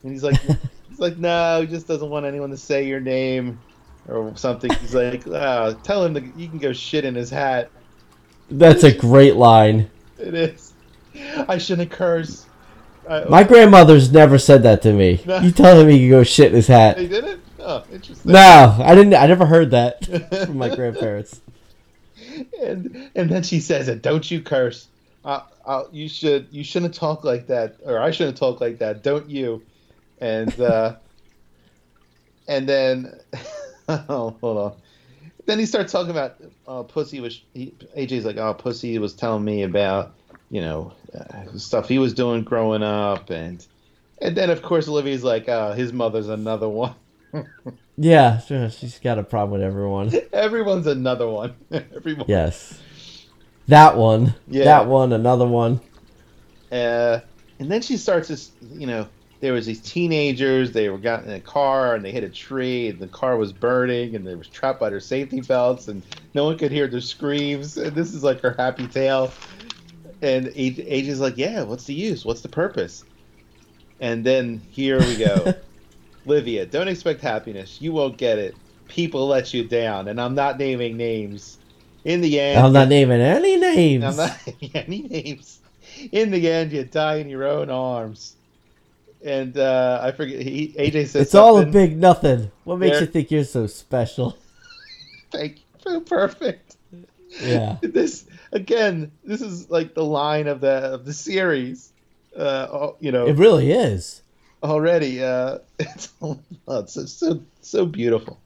And he's like, he's like, no, he just doesn't want anyone to say your name or something. He's like, oh, tell him that you can go shit in his hat. That's a great line. It is. I shouldn't curse. I, My grandmother's never said that to me. No. You tell him he can go shit in his hat. They didn't? Oh, interesting. No, I didn't. I never heard that from my grandparents. And and then she says it. Don't you curse? Uh, I'll, you should. You shouldn't talk like that, or I shouldn't talk like that. Don't you? And uh, and then oh, hold on. Then he starts talking about uh, pussy. Was he, A J's like, oh, pussy was telling me about you know uh, stuff he was doing growing up, and and then of course Olivia's like, oh, his mother's another one. Yeah, sure. She's got a problem with everyone. Everyone's another one. Everyone. Yes. That one. Yeah. That one. Another one. Uh, and then she starts this. You know, there was these teenagers. They were got in a car and they hit a tree. And the car was burning and they were trapped by their safety belts and no one could hear their screams. And this is like her happy tale. And A J's like, yeah, what's the use? What's the purpose? And then here we go. Livia, don't expect happiness. You won't get it. People let you down, and I'm not naming names. In the end, I'm not naming any names. I'm not naming any names. In the end, you die in your own arms. And uh, I forget. He, A J says, "It's something. All a big nothing. What makes there. You think you're so special?" Thank you. Perfect. Yeah. This again. This is like the line of the of the series. Uh, you know, it really is. Already, uh, it's, it's so so beautiful,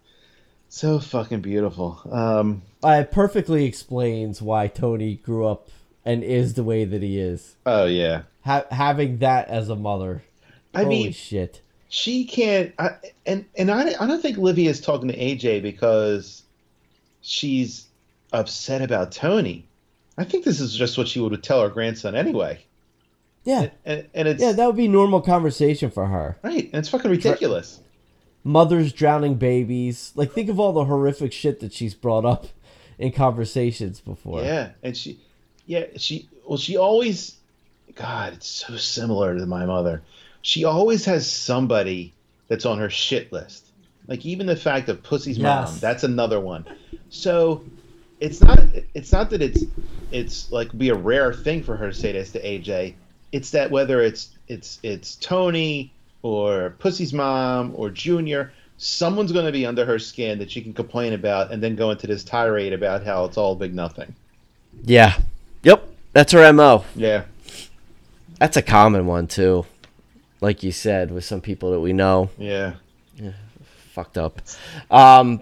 so fucking beautiful. Um, it perfectly explains why Tony grew up and is the way that he is. Oh yeah, ha- having that as a mother. I Holy mean, shit. She can't. I, and and I I don't think Livia is talking to A J because she's upset about Tony. I think this is just what she would tell her grandson anyway. Yeah, and, and it's, yeah, that would be normal conversation for her. Right, and it's fucking ridiculous. Mothers drowning babies. Like, think of all the horrific shit that she's brought up in conversations before. Yeah, and she, yeah, she, well, she always, God, it's so similar to my mother. She always has somebody that's on her shit list. Like, even the fact of Pussy's yes. mom, that's another one. So... It's not. It's not that it's. It's like be a rare thing for her to say this to A J. It's that whether it's it's it's Tony or Pussy's mom or Junior, someone's going to be under her skin that she can complain about, and then go into this tirade about how it's all big nothing. Yeah. Yep. That's her M O. Yeah. That's a common one too, like you said, with some people that we know. Yeah. Yeah. Fucked up. Um.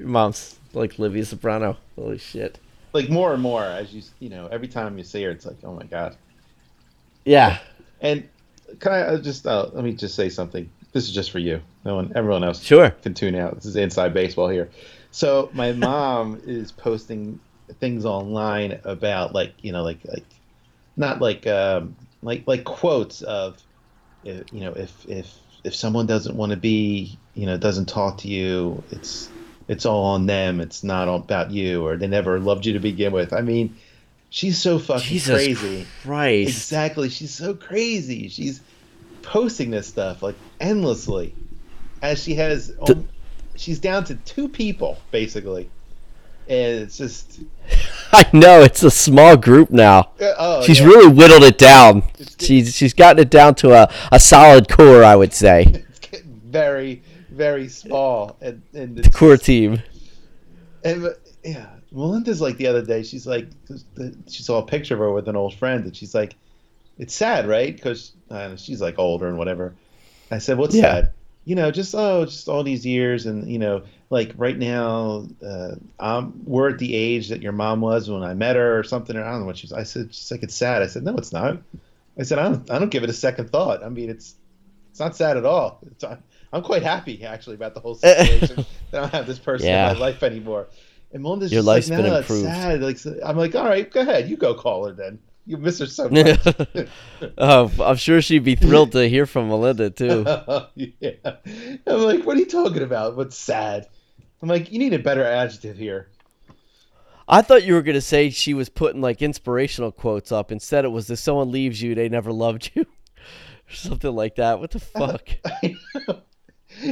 Mom's. Like Livia Soprano. Holy shit. Like more and more as you, you know, every time you see her, it's like, oh my God. Yeah. And can I just, uh, let me just say something. This is just for you. No one, everyone else sure. can tune out. This is inside baseball here. So my mom is posting things online about like, you know, like, like not like, um, like, like quotes of, you know, if, if, if someone doesn't want to be, you know, doesn't talk to you, it's, It's all on them. It's not all about you, or they never loved you to begin with. I mean, she's so fucking Jesus crazy. Christ. Exactly. She's so crazy. She's posting this stuff like endlessly, as she has. The- she's down to two people basically, and it's just. I know it's a small group now. Uh, oh, she's yeah. really whittled it down. She's she's gotten it down to a, a solid core, I would say. It's getting very. Very small, and, and it's, the core team. And yeah, Melinda's like the other day. She's like, she saw a picture of her with an old friend, and she's like, "It's sad, right?" Because uh, she's like older and whatever. I said, "What's yeah. sad?" You know, just oh, just all these years, and you know, like right now, uh, I'm we're at the age that your mom was when I met her, or something. Or I don't know what she was. I said, she's like, "It's sad." I said, "No, it's not." I said, "I don't, I don't give it a second thought. I mean, it's, it's not sad at all." It's, I'm I'm quite happy actually about the whole situation. I don't have this person yeah. in my life anymore. And Melinda's Your just life's like, no, been improved. Sad. Like, I'm like, all right, go ahead, you go call her then. You miss her so much. Oh, I'm sure she'd be thrilled to hear from Melinda too. Oh, yeah. I'm like, what are you talking about? What's sad? I'm like, you need a better adjective here. I thought you were going to say she was putting like inspirational quotes up. Instead, it was, if someone leaves you, they never loved you. Or something like that. What the fuck? I know.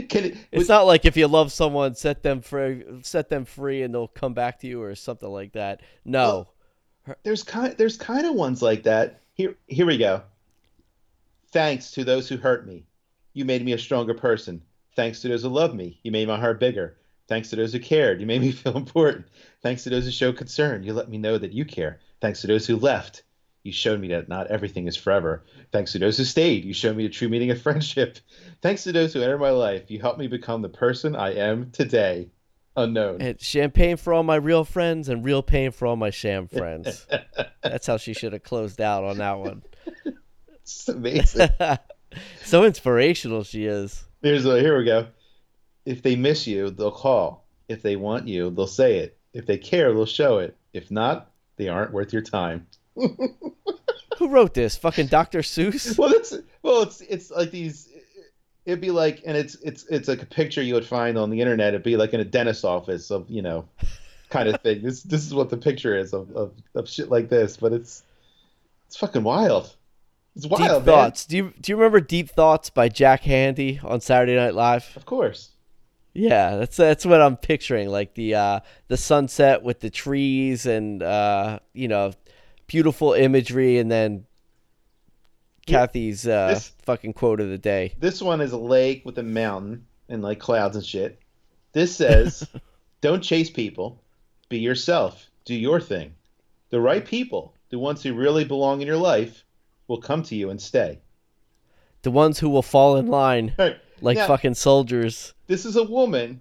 Can it, it's was, not like if you love someone, set them free, set them free, and they'll come back to you or something like that. No, well, there's kind, there's kind of ones like that. Here, here we go. Thanks to those who hurt me, you made me a stronger person. Thanks to those who love me, you made my heart bigger. Thanks to those who cared, you made me feel important. Thanks to those who show concern, you let me know that you care. Thanks to those who left, you showed me that not everything is forever. Thanks to those who stayed, you showed me the true meaning of friendship. Thanks to those who entered my life, you helped me become the person I am today. Unknown. It's champagne for all my real friends and real pain for all my sham friends. That's how she should have closed out on that one. It's amazing. So inspirational she is. Here's a, here we go. If they miss you, they'll call. If they want you, they'll say it. If they care, they'll show it. If not, they aren't worth your time. Who wrote this? Fucking Doctor Seuss? Well, it's well, it's it's like these. It'd be like, and it's it's it's like a picture you would find on the internet. It'd be like in a dentist's office of you know, kind of thing. This this is what the picture is of, of of shit like this. But it's it's fucking wild. It's wild. Deep man. Thoughts. Do you do you remember Deep Thoughts by Jack Handy on Saturday Night Live? Of course. Yeah, that's that's what I'm picturing, like the uh, the sunset with the trees and uh, you know. Beautiful imagery, and then Kathy's uh, this, fucking quote of the day. This one is a lake with a mountain and like clouds and shit. This says, don't chase people. Be yourself. Do your thing. The right people, the ones who really belong in your life, will come to you and stay. The ones who will fall in line right. like now, fucking soldiers. This is a woman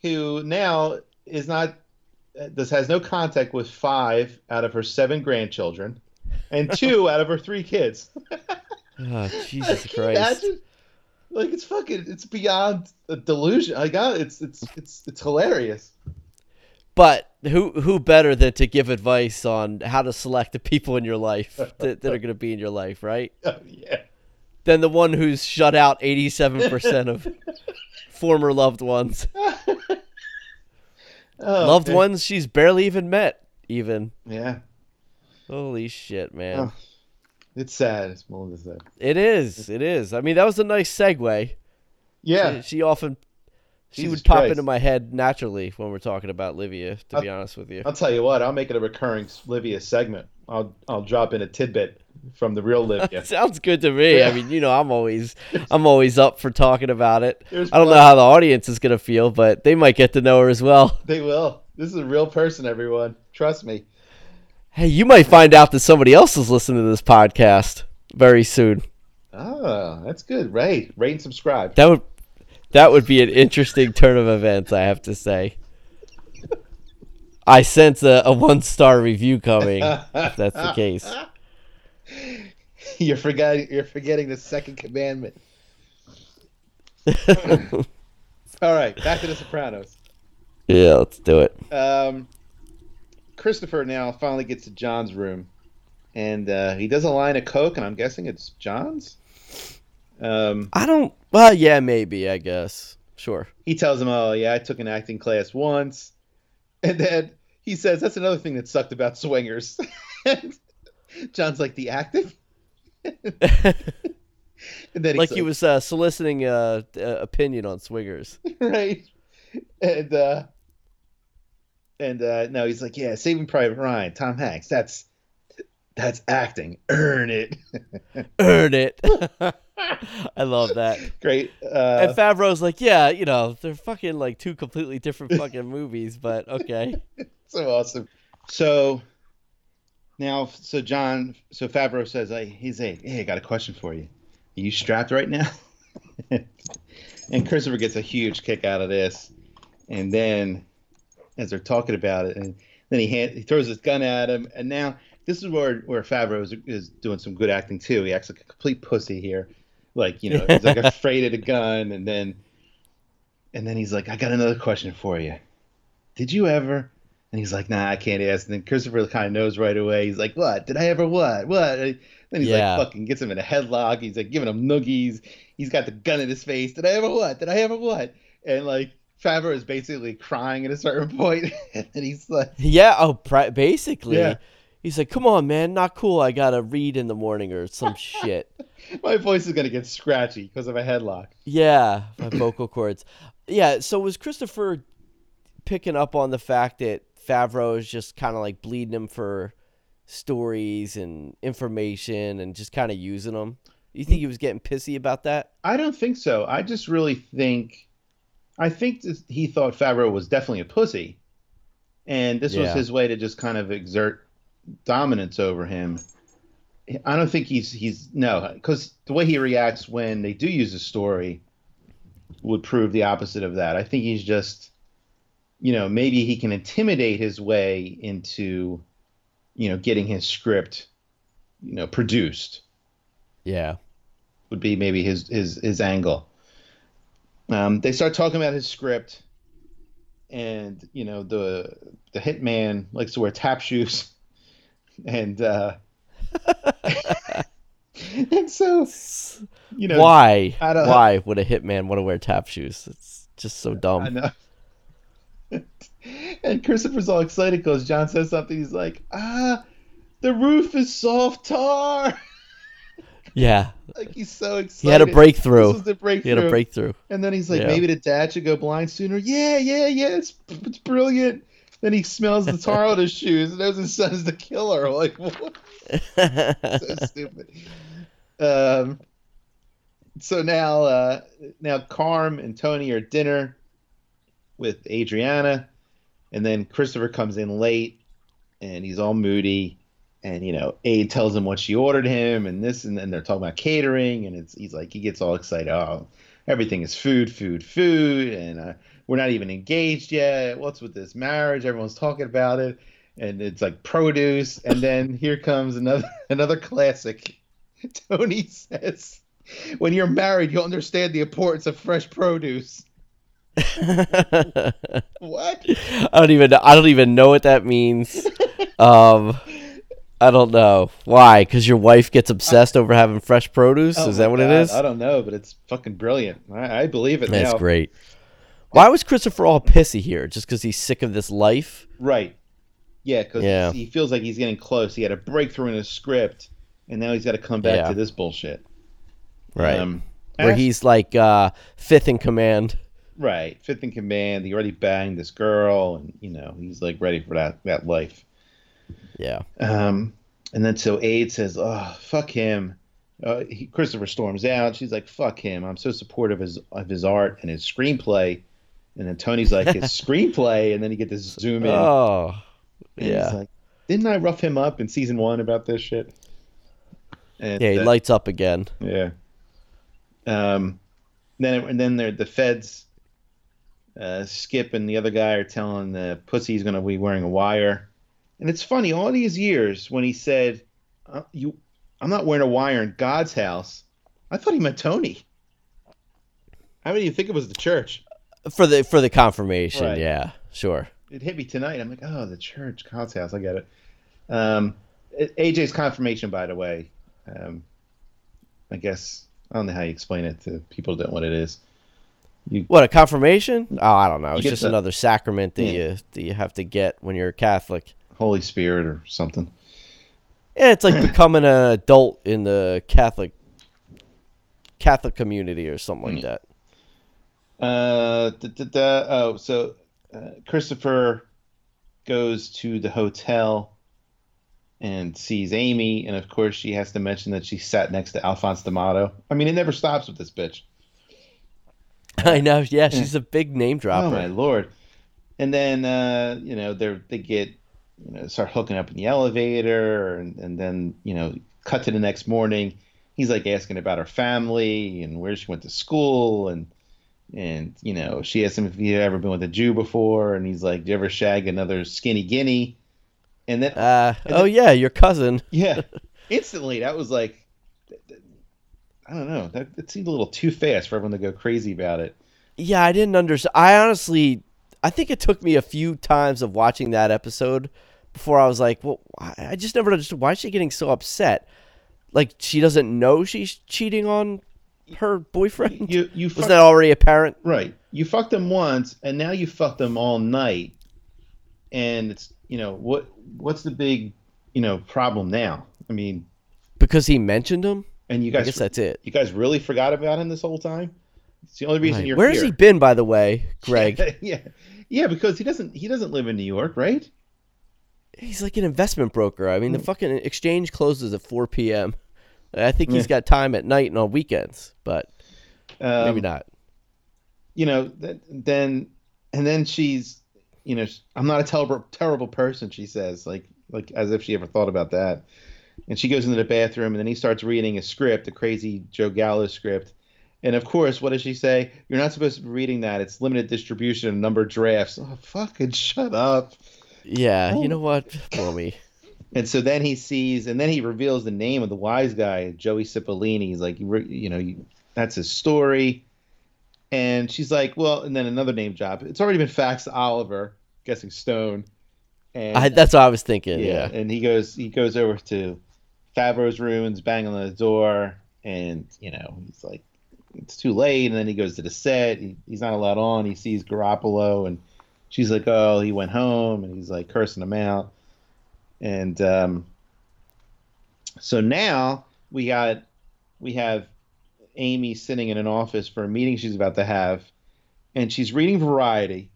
who now is not... This has no contact with five out of her seven grandchildren and two out of her three kids. Oh, Jesus Christ. Can you imagine? Like, it's fucking, it's beyond a delusion. I got it. It's, it's, it's, it's hilarious. But who, who better than to give advice on how to select the people in your life that, that are going to be in your life, right? Oh, yeah. Than the one who's shut out eighty-seven percent of former loved ones. Oh, Loved dude. ones she's barely even met, even. Yeah. Holy shit, man. Oh, it's sad, as Melinda said. It is, it is. I mean, that was a nice segue. Yeah. She, she often, she Jesus would pop Christ. into my head naturally when we're talking about Livia, to I'll, be honest with you. I'll tell you what, I'll make it a recurring Livia segment. I'll I'll drop in a tidbit from the real Livia. Sounds good to me. Yeah. I mean, you know, I'm always I'm always up for talking about it. There's I don't plenty. know how the audience is going to feel, but they might get to know her as well. They will. This is a real person, everyone. Trust me. Hey, you might find out that somebody else is listening to this podcast very soon. Oh, that's good. Right. Rate and subscribe. That would that would be an interesting turn of events, I have to say. I sense a, a one-star review coming, if that's the case. You're forgetting, you're forgetting the second commandment. All right, back to The Sopranos. Yeah, let's do it. Um, Christopher now finally gets to John's room, and uh, he does a line of coke, and I'm guessing it's John's? Um, I don't – well, yeah, maybe, I guess. Sure. He tells him, oh, yeah, I took an acting class once. And then he says, that's another thing that sucked about Swingers. And John's like, the acting? And then like he was uh, soliciting an uh, opinion on Swingers. Right. And uh, and uh, no, he's like, yeah, Saving Private Ryan, Tom Hanks, that's that's acting. Earn it. Earn it. I love that. Great. Uh, and Favreau's like, yeah, you know, they're fucking like two completely different fucking movies, but okay. So awesome. So now, so John, so Favreau says, I, he's like, hey, I got a question for you. Are you strapped right now? And Christopher gets a huge kick out of this. And then as they're talking about it, and then he, hand, he throws his gun at him. And now this is where, where Favreau is, is doing some good acting too. He acts like a complete pussy here. Like, you know, he's like afraid of the gun. And then and then he's like, I got another question for you. Did you ever? And he's like, nah, I can't ask. And then Christopher kind of knows right away. He's like, what? Did I ever what? What? And then he's yeah. like, fucking gets him in a headlock. He's like giving him noogies. He's got the gun in his face. Did I ever what? Did I ever what? And like, Favreau is basically crying at a certain point. And then he's like, yeah, oh, pr- basically. Yeah. He's like, come on, man. Not cool. I got to read in the morning or some shit. My voice is going to get scratchy because of a headlock. Yeah, my vocal cords. Yeah, so was Christopher picking up on the fact that Favreau is just kind of like bleeding him for stories and information and just kind of using them? You think he was getting pissy about that? I don't think so. I just really think I think that he thought Favreau was definitely a pussy, and this yeah. was his way to just kind of exert dominance over him. I don't think he's he's no, because the way he reacts when they do use a story would prove the opposite of that. I think he's just, you know, maybe he can intimidate his way into, you know, getting his script, you know, produced. Yeah. Would be maybe his, his, his angle. Um, they start talking about his script, and, you know, the, the hitman likes to wear tap shoes. And, uh, and so, you know, why, why would a hitman want to wear tap shoes? It's just so dumb. I know. And Christopher's all excited because John says something. He's like, ah, the roof is soft tar. Yeah. Like, he's so excited. He had a breakthrough. This was the breakthrough. He had a breakthrough. And then he's like, yeah. maybe the dad should go blind sooner. Yeah, yeah, yeah. It's, it's brilliant. Then he smells the tar on his shoes and knows his son's the killer. Like, what? So stupid. Um. So now, uh, now Carm and Tony are at dinner with Adriana, and then Christopher comes in late and he's all moody, and, you know, Aid tells him what she ordered him and this, and then they're talking about catering, and it's, he's like, he gets all excited. Oh, everything is food, food, food. And uh, we're not even engaged yet. What's with this marriage? Everyone's talking about it. And it's like produce. And then here comes another, another classic. Tony says, when you're married, you'll understand the importance of fresh produce. What? I don't even I don't even know what that means. um I don't know why, because your wife gets obsessed I, over having fresh produce. Oh, is that what God. It is? I don't know, but it's fucking brilliant. I, I believe it. That's now. Great. Why was Christopher all pissy here? Just because he's sick of this life, right? Yeah, because yeah. he feels like he's getting close. He had a breakthrough in his script, and now he's got to come back yeah. to this bullshit, right? Um, Where asked- he's like uh, fifth in command. Right, fifth in command. He already banged this girl, and, you know, he's like ready for that, that life. Yeah. Um, and then so Aid says, "Oh, fuck him." Uh, he, Christopher storms out. She's like, "Fuck him! I'm so supportive of his, of his art and his screenplay." And then Tony's like, "His screenplay," and then you get this zoom in. Oh, and yeah. He's like, "Didn't I rough him up in season one about this shit?" And yeah, he uh, lights up again. Yeah. Um, then and then there the feds. Uh, Skip and the other guy are telling the pussy he's going to be wearing a wire. And it's funny, all these years when he said, uh, "You, I'm not wearing a wire in God's house," I thought he meant Tony. I didn't even think it was the church. For the for the confirmation, right. Yeah, sure. It hit me tonight. I'm like, oh, the church, God's house, I get it. Um, A J's confirmation, by the way. Um, I guess, I don't know how you explain it to people that don't know what it is. You, what, a confirmation? Oh, I don't know. It's just the, another sacrament that yeah. you that you have to get when you're a Catholic. Holy Spirit or something. Yeah, it's like becoming an adult in the Catholic Catholic community or something like that. Uh, da, da, da, oh, so uh, Christopher goes to the hotel and sees Amy, and of course she has to mention that she sat next to Alphonse D'Amato. I mean, it never stops with this bitch. I know, yeah, she's a big name dropper. Oh my lord! And then uh, you know they they get you know start hooking up in the elevator, and, and then you know cut to the next morning. He's like asking about her family and where she went to school, and and you know she asks him if he'd ever been with a Jew before, and he's like, "Do you ever shag another skinny guinea?" And then, uh, and oh then, yeah, your cousin. Yeah, instantly that was like. I don't know. That it seemed a little too fast for everyone to go crazy about it. Yeah, I didn't understand. I honestly, I think it took me a few times of watching that episode before I was like, well, I just never understood. Why is she getting so upset? Like, she doesn't know she's cheating on her boyfriend? You, you Was that already apparent? Right. You fucked them once, and now you fucked them all night. And it's, you know, what what's the big, you know, problem now? I mean, because he mentioned him? And you guys, I guess that's it. You guys really forgot about him this whole time? It's the only reason right. you're Where here. Where has he been, by the way, Greg? yeah. yeah. Yeah, because he doesn't he doesn't live in New York, right? He's like an investment broker. I mean, the fucking exchange closes at four p.m. I think he's got time at night and on weekends, but um, maybe not. You know, then and then she's, you know, I'm not a terrible terrible person, she says, like like as if she ever thought about that. And she goes into the bathroom, and then he starts reading a script, a crazy Joe Gallo script. And, of course, what does she say? You're not supposed to be reading that. It's limited distribution and number drafts. Oh, fucking shut up. Yeah, oh. You know what? Bobby. And so then he sees, and then he reveals the name of the wise guy, Joey Cipollini. He's like, you know, you, that's his story. And she's like, well, and then another name drop. It's already been faxed to Oliver, I'm guessing Stone. And I, that's what I was thinking. Yeah, yeah. And he goes, he goes over to Favreau's room and's banging on the door, and you know he's like, it's too late. And then he goes to the set. He, he's not allowed on. He sees Garoppolo, and she's like, oh, he went home, and he's like cursing him out. And um, so now we got we have Amy sitting in an office for a meeting she's about to have, and she's reading Variety,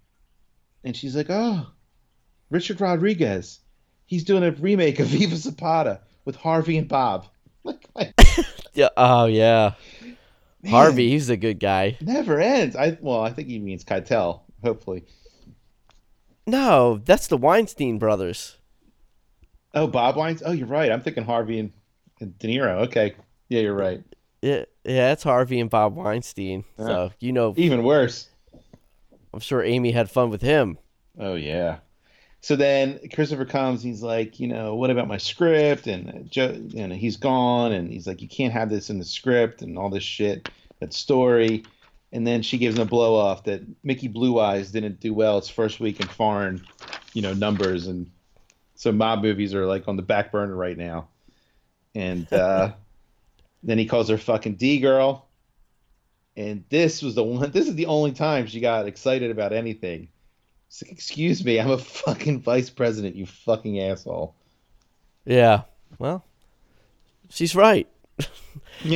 and she's like, oh, Richard Rodriguez, he's doing a remake of Viva Zapata with Harvey and Bob. Like, like, yeah, oh yeah, man, Harvey, he's a good guy. Never ends. I well, I think he means Keitel, hopefully. No, that's the Weinstein brothers. Oh, Bob Weinstein. Oh, you're right. I'm thinking Harvey and, and De Niro. Okay, yeah, you're right. Yeah, yeah, that's Harvey and Bob Weinstein. Uh, so you know, even worse. I'm sure Amy had fun with him. Oh yeah. So then Christopher comes, he's like, you know, what about my script? And Joe, you know, he's gone, and he's like, you can't have this in the script and all this shit, that story. And then she gives him a blow off that Mickey Blue Eyes didn't do well its first week in foreign, you know, numbers. And so mob movies are like on the back burner right now. And uh, then he calls her fucking D girl. And this was the one, this is the only time she got excited about anything. Like, excuse me, I'm a fucking vice president, you fucking asshole. Yeah, well, she's right.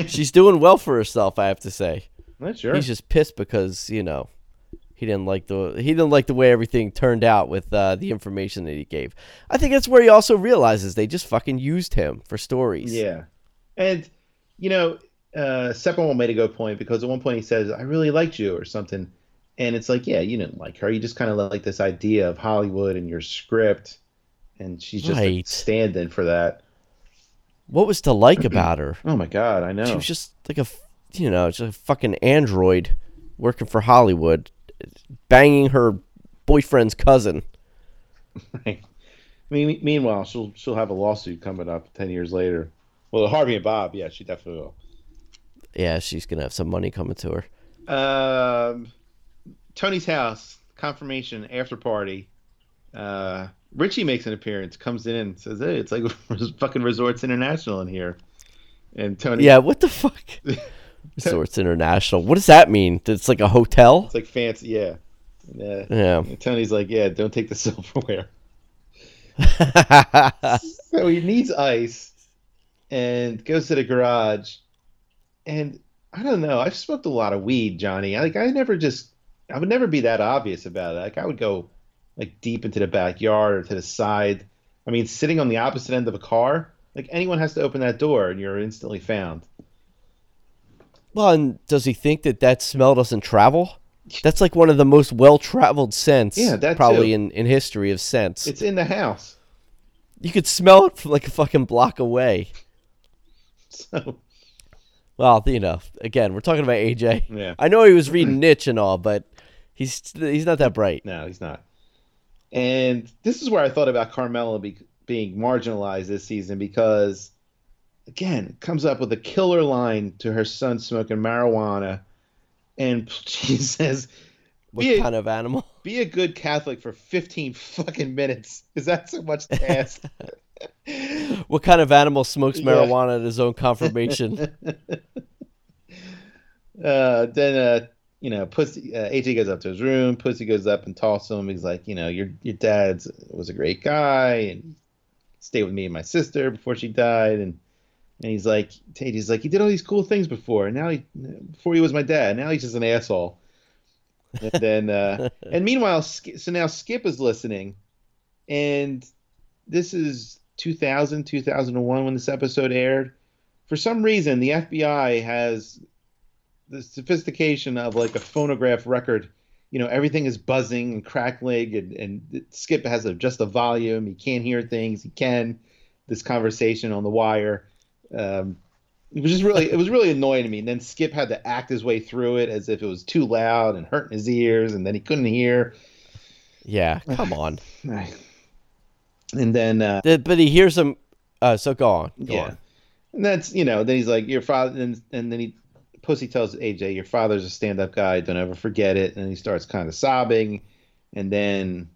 She's doing well for herself, I have to say. Not sure. He's just pissed because, you know, he didn't like the he didn't like the way everything turned out with uh, the information that he gave. I think that's where he also realizes they just fucking used him for stories. Yeah, and you know, uh, Seppenwall made a good point, because at one point he says, "I really liked you" or something. And it's like, yeah, you didn't like her. You just kind of like this idea of Hollywood and your script. And she's just right. like stand-in for that. What was to like about her? Oh, my God, I know. She was just like a, you know, just a fucking android working for Hollywood, banging her boyfriend's cousin. Right. I mean, meanwhile, she'll she'll have a lawsuit coming up ten years later. Well, Harvey and Bob, yeah, she definitely will. Yeah, she's going to have some money coming to her. Um... Tony's house, confirmation, after party. Uh, Richie makes an appearance, comes in and says, hey, it's like fucking Resorts International in here. And Tony... Yeah, what the fuck? Resorts International. What does that mean? It's like a hotel? It's like fancy, yeah. And, uh, yeah. And Tony's like, yeah, don't take the silverware. So he needs ice and goes to the garage. And I don't know. I've smoked a lot of weed, Johnny. Like, I never just... I would never be that obvious about it. Like, I would go like deep into the backyard or to the side. I mean, sitting on the opposite end of a car, like anyone has to open that door and you're instantly found. Well, and does he think that that smell doesn't travel? That's like one of the most well-traveled scents yeah, that probably in, in history of scents. It's in the house. You could smell it from like a fucking block away. So... Well, you know, again, we're talking about A J. Yeah. I know he was reading Nietzsche and all, but he's he's not that bright. No, he's not. And this is where I thought about Carmela be, being marginalized this season, because again, comes up with a killer line to her son smoking marijuana, and she says, "What a, kind of animal? Be a good Catholic for fifteen fucking minutes. Is that so much to ask?" What kind of animal smokes marijuana yeah. at his own confirmation? uh, then, uh, you know, Pussy, uh, A J goes up to his room. Pussy goes up and talks to him. He's like, you know, your your dad was a great guy and stayed with me and my sister before she died. And and he's like, Tatey's like, he did all these cool things before. And now he, before he was my dad, now he's just an asshole. And then, uh, and meanwhile, so now Skip is listening, and this is two thousand, two thousand one when this episode aired. For some reason, the F B I has the sophistication of like a phonograph record. You know, everything is buzzing and crackling, and, and Skip has a, just the volume. He can't hear things. He can. This conversation on the wire. Um, it was just really, it was really annoying to me. And then Skip had to act his way through it as if it was too loud and hurting his ears, and then he couldn't hear. Yeah, come on. And then, uh, but he hears him. Uh, so go on. Go yeah. on. And that's, you know, then he's like, your father. And, and then he, Pussy tells A J, your father's a stand-up guy. Don't ever forget it. And he starts kind of sobbing. And then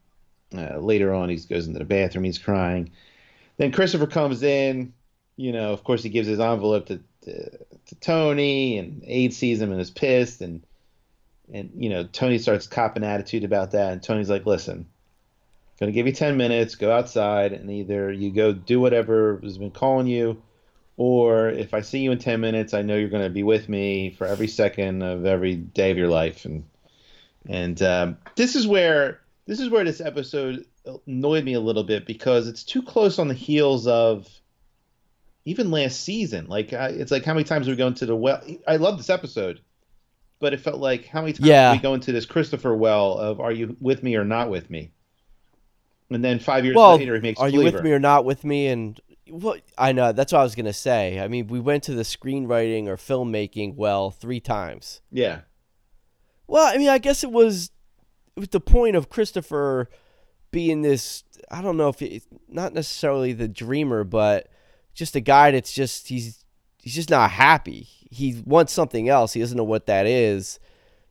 uh, later on, he goes into the bathroom. He's crying. Then Christopher comes in. You know, of course, he gives his envelope to to, to Tony, and Aid sees him and is pissed. And, and you know, Tony starts copping attitude about that. And Tony's like, listen, gonna give you ten minutes, go outside, and either you go do whatever has been calling you, or if I see you in ten minutes, I know you're gonna be with me for every second of every day of your life. And and um, this is where this is where this episode annoyed me a little bit, because it's too close on the heels of even last season. Like I, it's like, how many times are we going to the well? I love this episode, but it felt like, how many times yeah. are we going to this Christopher well of, are you with me or not with me? And then five years well, later, he makes. Are Believer. You with me or not with me? And well, I know that's what I was gonna say. I mean, we went to the screenwriting or filmmaking well three times. Yeah. Well, I mean, I guess it was with the point of Christopher being this. I don't know if it's not necessarily the dreamer, but just a guy that's just he's he's just not happy. He wants something else. He doesn't know what that is.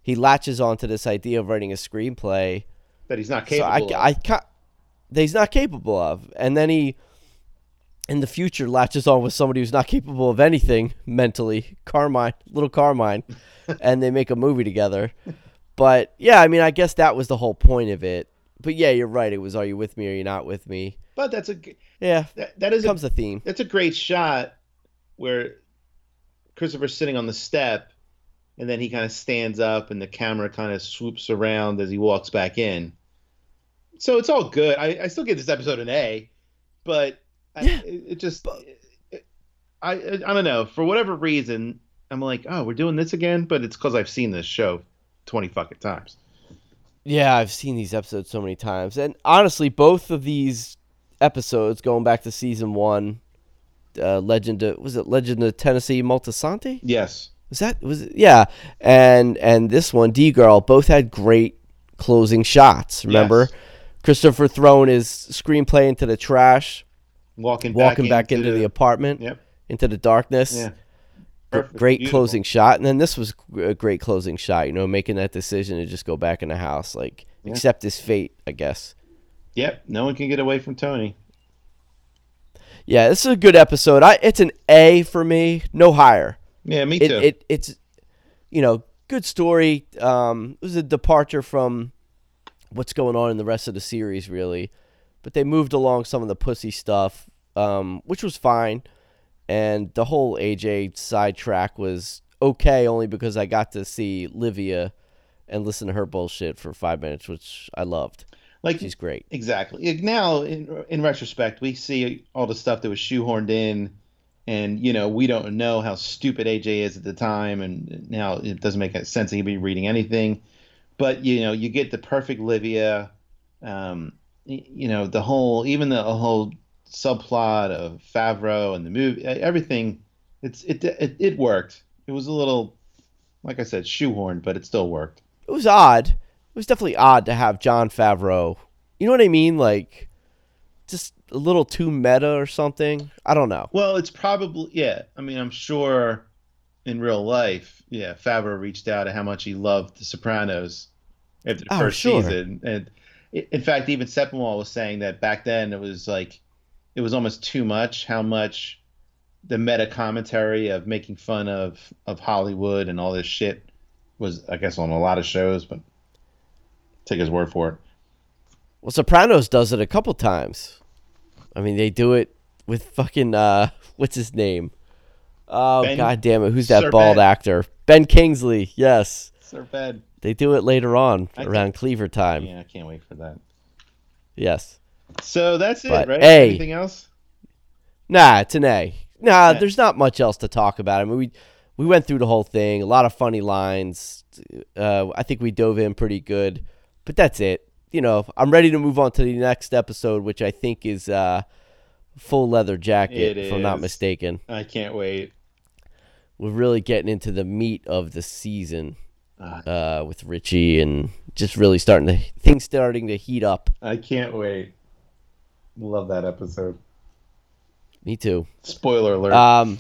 He latches onto this idea of writing a screenplay that he's not capable. So I, I, I that he's not capable of. And then he, in the future, latches on with somebody who's not capable of anything mentally, Carmine, little Carmine, and they make a movie together. But, yeah, I mean, I guess that was the whole point of it. But, yeah, you're right. It was, are you with me or are you not with me? But that's a – yeah, that, that is becomes a, a theme. That's a great shot where Christopher's sitting on the step, and then he kind of stands up, and the camera kind of swoops around as he walks back in. So it's all good. I, I still give this episode an A, but I, yeah. it, it just it, I, I I don't know. For whatever reason, I'm like, oh, we're doing this again, but it's because I've seen this show twenty fucking times. Yeah, I've seen these episodes so many times, and honestly, both of these episodes going back to season one, uh, Legend of, was it Legend of Tennessee Multisanti? Yes, was that was it? Yeah, and and this one, D-Girl, both had great closing shots. Remember. Yes. Christopher throwing his screenplay into the trash, walking back, walking back into, into the, the apartment, yep. into the darkness. Yeah. Perfect. Great Beautiful. Closing shot. And then this was a great closing shot, you know, making that decision to just go back in the house, like yeah. accept his fate, I guess. Yep. No one can get away from Tony. Yeah, this is a good episode. I It's an A for me, no higher. Yeah, me too. It, it, it's, you know, good story. Um, it was a departure from what's going on in the rest of the series, really. But they moved along some of the Pussy stuff, um, which was fine. And the whole A J sidetrack was okay, only because I got to see Livia and listen to her bullshit for five minutes, which I loved. Like, she's great. Exactly. Now, in, in retrospect, we see all the stuff that was shoehorned in. And, you know, we don't know how stupid A J is at the time. And now it doesn't make sense that he'd be reading anything. But, you know, you get the perfect Livia, um, you know, the whole, even the whole subplot of Favreau and the movie, everything, it's it, it it worked. It was a little, like I said, shoehorned, but it still worked. It was odd. It was definitely odd to have Jon Favreau. You know what I mean? Like, just a little too meta or something. I don't know. Well, it's probably, yeah. I mean, I'm sure in real life, yeah, Favreau reached out to how much he loved The Sopranos after the oh, first sure. season. And in fact, even Sepinwall was saying that back then it was like, it was almost too much how much the meta commentary of making fun of, of Hollywood and all this shit was, I guess, on a lot of shows, but take his word for it. Well, Sopranos does it a couple times. I mean, they do it with fucking, uh, what's his name? Oh, Ben, God damn it. Who's that Sir bald Ben. actor? Ben Kingsley. Yes. Sir Ben. They do it later on I around Cleaver time. Yeah, I can't wait for that. Yes. So that's it, but, right? Hey, anything else? Nah, it's an A. Nah, yeah. There's not much else to talk about. I mean, we we went through the whole thing. A lot of funny lines. Uh, I think we dove in pretty good. But that's it. You know, I'm ready to move on to the next episode, which I think is uh, Full Leather Jacket, if I'm not mistaken. I can't wait. We're really getting into the meat of the season uh, with Richie and just really starting to things starting to heat up. I can't wait. Love that episode. Me too. Spoiler alert. Um,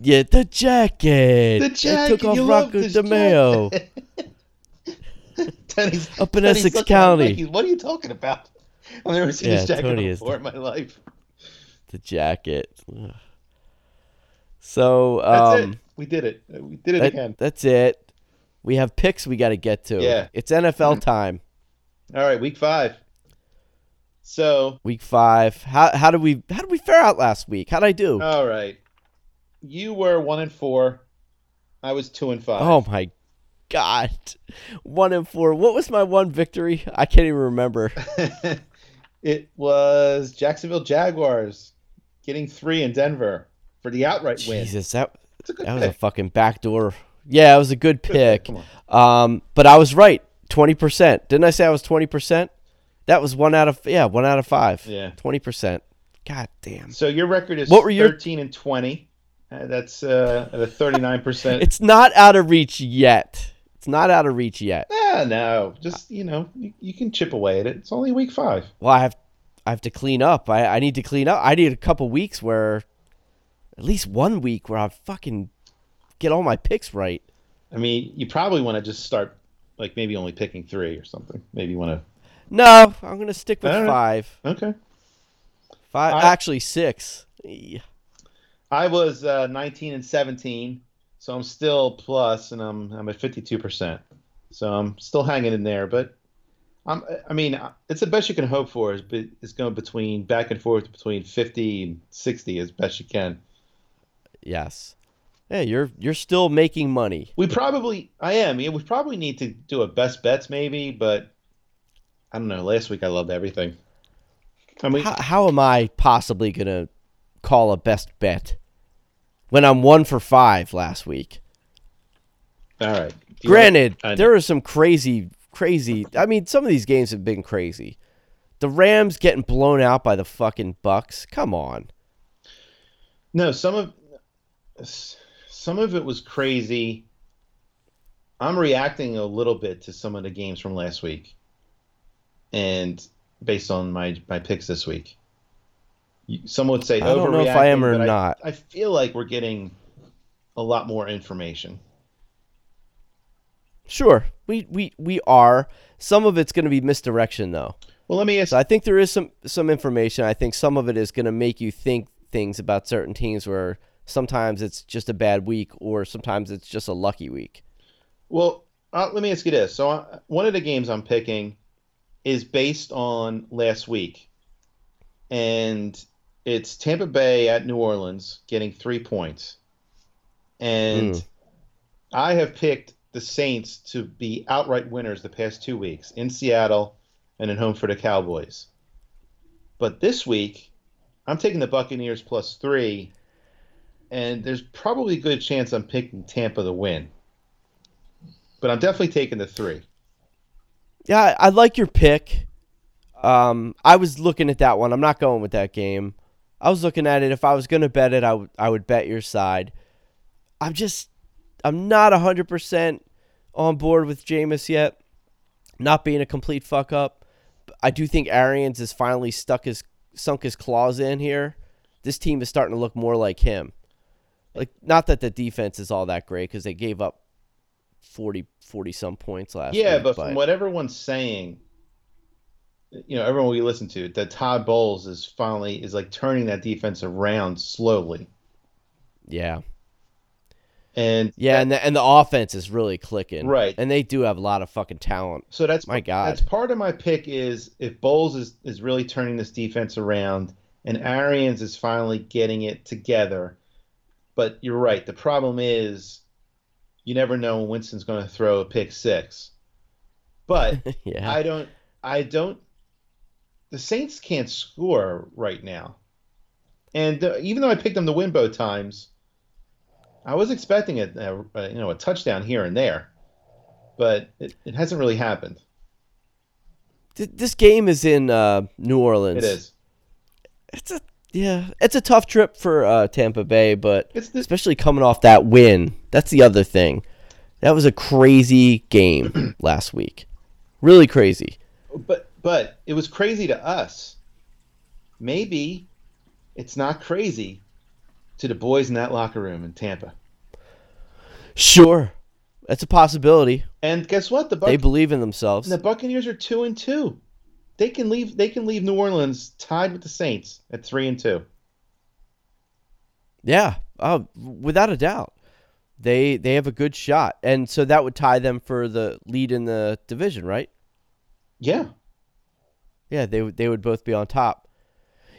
yeah, the jacket. The jacket. It took off Rocco DeMeo. Tony's, Up in Tony's Essex County. Like, what are you talking about? I've never seen yeah, this jacket Tony before the, in my life. The jacket. Ugh. So that's um, it. We did it. We did it that, again. That's it. We have picks we got to get to. Yeah. It's N F L time. All right, week five. So week five. How how did we how did we fare out last week? How'd I do? All right. You were one and four. I was two and five. Oh my God. God, one and four. What was my one victory? I can't even remember. It was Jacksonville Jaguars getting three in Denver for the outright Jesus, win. Jesus, that, that was a fucking backdoor. Yeah, it was a good pick. Come on. Um, but I was right, twenty percent. Didn't I say I was twenty percent? That was one out of yeah, one out of five. Yeah, twenty percent. God damn. So your record is what were your... thirteen and twenty. Uh, that's uh, at a thirty-nine percent. It's not out of reach yet. It's not out of reach yet. Yeah, no. Just, you know, you, you can chip away at it. It's only week five. Well, I have I have to clean up. I, I need to clean up. I need a couple weeks where, at least one week where I fucking get all my picks right. I mean, you probably want to just start, like, maybe only picking three or something. Maybe you want to. No, I'm going to stick with five. Okay. Five, I, actually, six. I was uh, nineteen and seventeen. So I'm still plus, and I'm I'm at fifty-two percent. So I'm still hanging in there, but I'm I mean it's the best you can hope for. Is it's going between back and forth between fifty and sixty as best you can. Yes. Yeah, hey, you're you're still making money. We probably I am. Yeah, we probably need to do a best bets maybe, but I don't know. Last week I loved everything. I mean, how, how am I possibly gonna call a best bet? When I'm one for five last week. All right. Granted, there are some crazy, crazy. I mean, some of these games have been crazy. The Rams getting blown out by the fucking Bucks. Come on. No, some of some of it was crazy. I'm reacting a little bit to some of the games from last week, and based on my my picks this week. Some would say overreacting. I don't know if I am or not. I, I feel like we're getting a lot more information. Sure, we we we are. Some of it's going to be misdirection, though. Well, let me ask. So I think there is some some information. I think some of it is going to make you think things about certain teams where sometimes it's just a bad week or sometimes it's just a lucky week. Well, uh, let me ask you this. So uh, one of the games I'm picking is based on last week, and it's Tampa Bay at New Orleans getting three points. And mm. I have picked the Saints to be outright winners the past two weeks in Seattle and at home for the Cowboys. But this week, I'm taking the Buccaneers plus three, and there's probably a good chance I'm picking Tampa to win. But I'm definitely taking the three. Yeah, I like your pick. Um, I was looking at that one. I'm not going with that game. I was looking at it. If I was going to bet it, I, w- I would bet your side. I'm just, I'm not one hundred percent on board with Jameis yet. Not being a complete fuck up. I do think Arians has finally stuck his sunk his claws in here. This team is starting to look more like him. Like, not that the defense is all that great because they gave up forty, forty some points last year. Yeah, week, but, but from what everyone's saying, you know, everyone we listen to, that Todd Bowles is finally is like turning that defense around slowly. Yeah. And yeah, that, and the, and the offense is really clicking. Right. And they do have a lot of fucking talent. So that's my God. That's part of my pick is if Bowles is, is really turning this defense around and Arians is finally getting it together. But you're right. The problem is you never know when Winston's going to throw a pick six. But yeah. I don't I don't the Saints can't score right now. And uh, even though I picked them to win both times, I was expecting a, a, a you know a touchdown here and there, but it, it hasn't really happened. This game is in uh, New Orleans. It is. It's a yeah, it's a tough trip for uh, Tampa Bay, but it's the, especially coming off that win. That's the other thing. That was a crazy game last week. Really crazy. But but it was crazy to us. Maybe it's not crazy to the boys in that locker room in Tampa. Sure. That's a possibility. And guess what? The Buc- They believe in themselves. The Buccaneers are two and two. They can leave they can leave New Orleans tied with the Saints at three and two. Yeah. Uh, without a doubt. They they have a good shot. And so that would tie them for the lead in the division, right? Yeah. Yeah, they they would both be on top.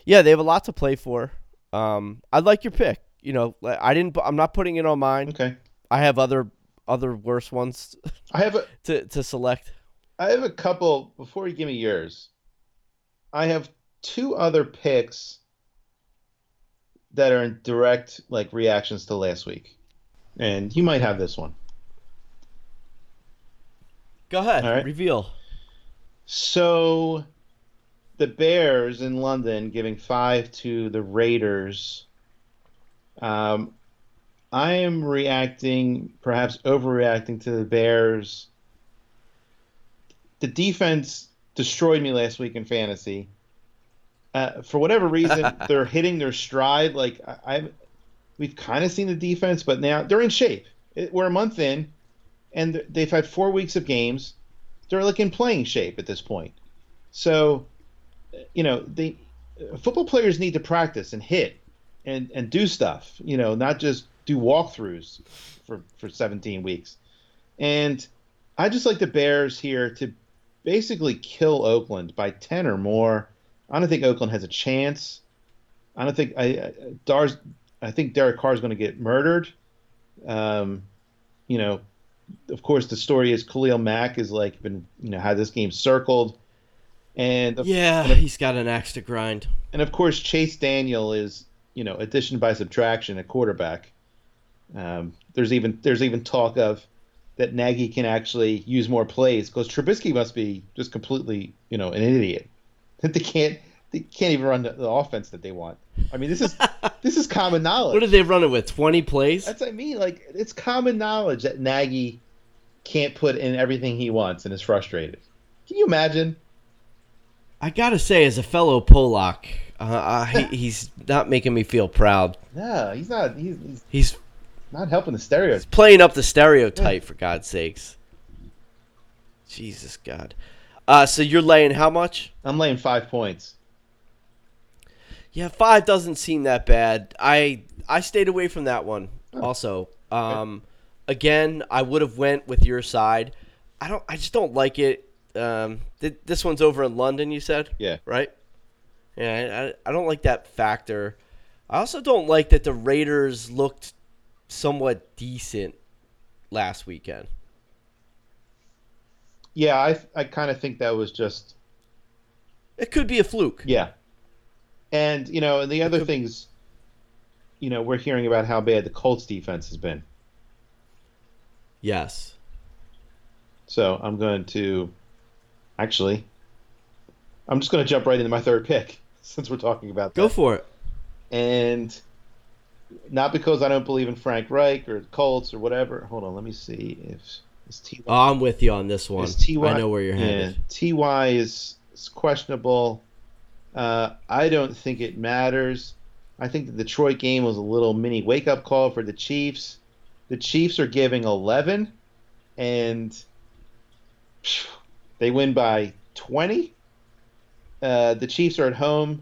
Yeah, they have a lot to play for. Um, I like your pick. You know, I didn't. I'm not putting it on mine. Okay. I have other other worse ones. I have a, to to select. I have a couple before you give me yours. I have two other picks that are in direct like reactions to last week, and you might have this one. Go ahead. All right. Reveal. So. The Bears in London giving five to the Raiders. Um, I am reacting, perhaps overreacting to the Bears. The defense destroyed me last week in fantasy. Uh, for whatever reason, they're hitting their stride. Like I, I've, we've kind of seen the defense, but now they're in shape. It, we're a month in, and they've had four weeks of games. They're like in playing shape at this point. So. You know, the football players need to practice and hit and, and do stuff, you know, not just do walkthroughs for, for seventeen weeks. And I just like the Bears here to basically kill Oakland by ten or more. I don't think Oakland has a chance. I don't think I, I Dar's. I think Derek Carr is going to get murdered. Um, you know, of course, the story is Khalil Mack is like been, you know, had this game circled. And of, yeah, and of, he's got an axe to grind. And of course, Chase Daniel is, you know, addition by subtraction at quarterback. Um, there's even there's even talk of that Nagy can actually use more plays because Trubisky must be just completely, you know, an idiot. That they can't they can't even run the, the offense that they want. I mean, this is this is common knowledge. What did they run it with? twenty plays? That's what I mean. Like it's common knowledge that Nagy can't put in everything he wants and is frustrated. Can you imagine? I gotta say, as a fellow Polak, uh, he, he's not making me feel proud. No, he's not. He's he's, he's not helping the stereotype. He's playing up the stereotype, yeah. For God's sakes. Jesus God. Uh, so you're laying how much? I'm laying five points. Yeah, five doesn't seem that bad. I I stayed away from that one. Oh. Also, um, okay. Again, I would have went with your side. I don't. I just don't like it. Um, th- this one's over in London, you said? Yeah. Right? Yeah, I, I don't like that factor. I also don't like that the Raiders looked somewhat decent last weekend. Yeah, I I kind of think that was just... It could be a fluke. Yeah. And, you know, and the other could... things, you know, we're hearing about how bad the Colts defense has been. Yes. So I'm going to... Actually, I'm just going to jump right into my third pick since we're talking about that. Go for it. And not because I don't believe in Frank Reich or Colts or whatever. Hold on, let me see if... Is T Y, oh, I'm with you on this one. Is T Y, I know where you're headed. Yeah, T Y is It's questionable. Uh, I don't think it matters. I think the Detroit game was a little mini wake-up call for the Chiefs. The Chiefs are giving eleven, and phew, they win by twenty. Uh, the Chiefs are at home.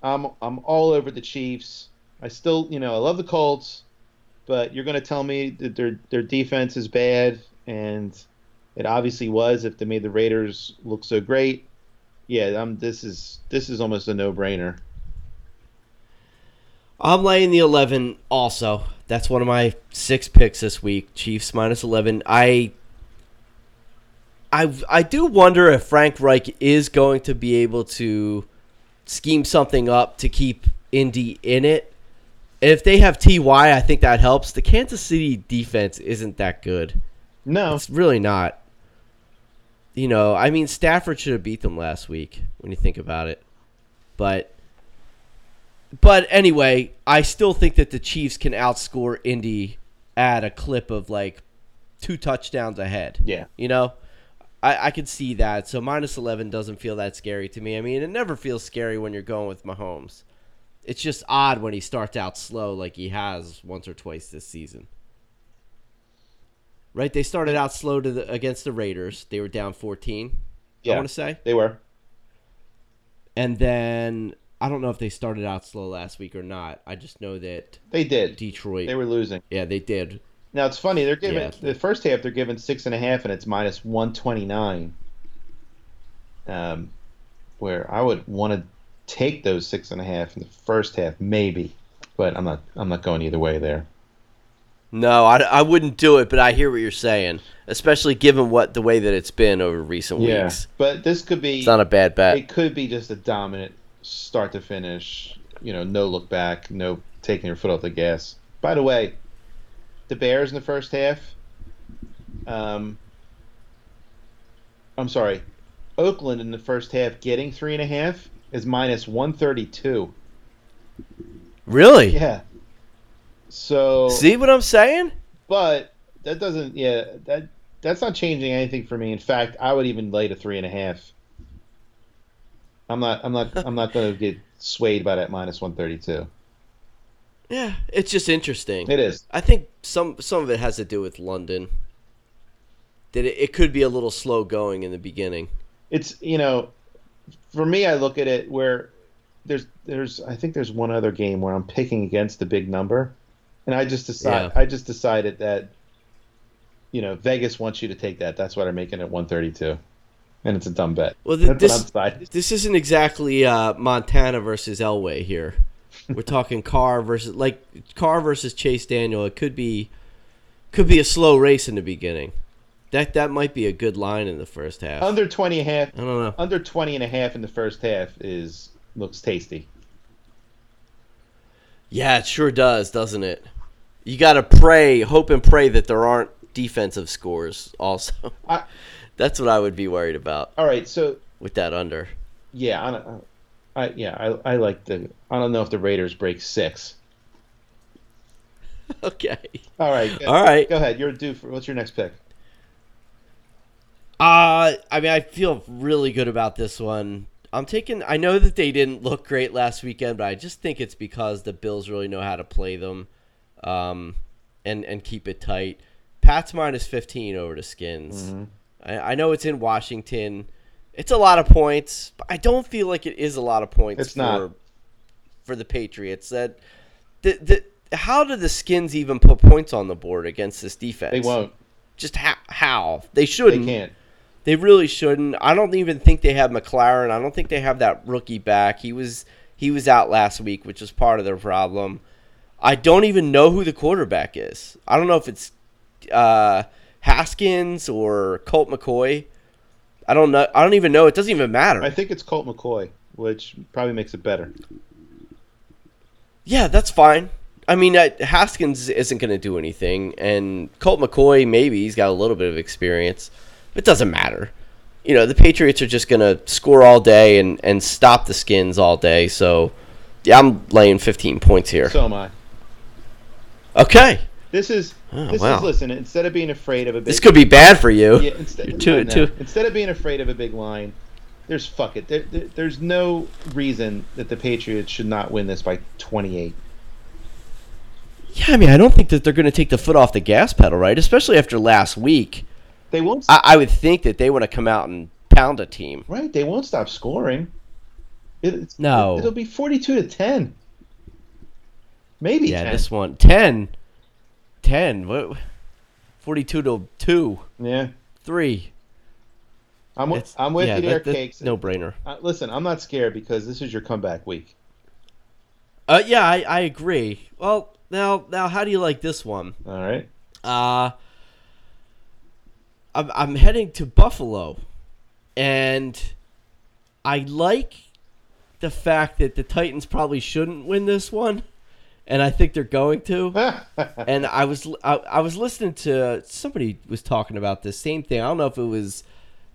I'm I'm all over the Chiefs. I still, you know, I love the Colts, but you're going to tell me that their their defense is bad, and it obviously was if they made the Raiders look so great. Yeah, I'm, this is this is almost a no-brainer. I'm laying the eleven also. That's one of my six picks this week. Chiefs minus eleven. I I I do wonder if Frank Reich is going to be able to scheme something up to keep Indy in it. If they have T Y, I think that helps. The Kansas City defense isn't that good. No. It's really not. You know, I mean, Stafford should have beat them last week when you think about it. But But anyway, I still think that the Chiefs can outscore Indy at a clip of like two touchdowns ahead. Yeah. You know, I, I could see that. So minus eleven doesn't feel that scary to me. I mean, it never feels scary when you're going with Mahomes. It's just odd when he starts out slow like he has once or twice this season. Right? They started out slow to the, against the Raiders. They were down fourteen, yeah, I want to say. They were. And then I don't know if they started out slow last week or not. I just know that they did. Detroit. They were losing. Yeah, they did. Now it's funny. They're giving yeah. the first half. They're giving six and a half, and it's minus one twenty nine. Um, where I would want to take those six and a half in the first half, maybe, but I'm not. I'm not going either way there. No, I, I wouldn't do it. But I hear what you're saying, especially given what the way that it's been over recent yeah, weeks. But this could be. It's not a bad bet. It could be just a dominant start to finish, you know, no look back, no taking your foot off the gas. By the way, the Bears in the first half, um, I'm sorry, Oakland in the first half getting three and a half is minus one thirty-two. Really? Yeah. So see what I'm saying? But that doesn't, yeah, that that's not changing anything for me. In fact, I would even lay to three and a half. I'm not. I'm not. I'm not going to get swayed by that minus one thirty two. Yeah, it's just interesting. It is. I think some some of it has to do with London. That it, it could be a little slow going in the beginning. It's, you know, for me, I look at it where there's there's I think there's one other game where I'm picking against the big number, and I just decide yeah. I just decided that, you know, Vegas wants you to take that. That's why they're making it one thirty two. And it's a dumb bet. Well, th- this, this isn't exactly uh, Montana versus Elway here. We're talking Carr versus like Carr versus Chase Daniel. It could be could be a slow race in the beginning. That that might be a good line in the first half. Under twenty and a half. I don't know. Under twenty and a half in the first half is looks tasty. Yeah, it sure does, doesn't it? You got to pray, hope and pray that there aren't defensive scores also. I, That's what I would be worried about. All right, so with that under, yeah, I, I yeah, I, I like the. I don't know if the Raiders break six. Okay. All right. All right. Go ahead. You're due for. What's your next pick? Uh, I mean, I feel really good about this one. I'm taking. I know that they didn't look great last weekend, but I just think it's because the Bills really know how to play them, um, and and keep it tight. Pats minus fifteen over to Skins. Mm-hmm. I know it's in Washington. It's a lot of points, but I don't feel like it is a lot of points it's for not. for the Patriots. That the, the how do the Skins even put points on the board against this defense? They won't. Just how? how? They shouldn't. They can't. They really shouldn't. I don't even think they have McLaren. I don't think they have that rookie back. He was he was out last week, which is part of their problem. I don't even know who the quarterback is. I don't know if it's uh, – Haskins or Colt McCoy. I don't know. I don't even know. It doesn't even matter. I think it's Colt McCoy, which probably makes it better. Yeah, that's fine. I mean, I, Haskins isn't going to do anything, and Colt McCoy, maybe he's got a little bit of experience. It doesn't matter. You know, the Patriots are just going to score all day and, and stop the Skins all day. So, yeah, I'm laying fifteen points here. So am I. Okay. This is oh, this wow. is listen. Instead of being afraid of a big, this could be bad for you. Yeah, instead, You're too, too. instead of being afraid of a big line, there's fuck it. There, there, there's no reason that the Patriots should not win this by twenty-eight. Yeah, I mean, I don't think that they're going to take the foot off the gas pedal, right? Especially after last week. They won't. I, I would think that they want to come out and pound a team. Right, they won't stop scoring. It, it's, no. It, it'll be forty-two to ten. Maybe yeah, ten. Yeah, this one. ten. ten. What? forty-two to two. Yeah. three. I'm, w- I'm with yeah, you there, that, Cakes. No brainer. Uh, listen, I'm not scared because this is your comeback week. Uh, yeah, I, I agree. Well, now, now, how do you like this one? All right. Uh, I'm I'm heading to Buffalo, and I like the fact that the Titans probably shouldn't win this one, and I think they're going to. And I was I, I was listening to somebody was talking about this same thing. I don't know if it was.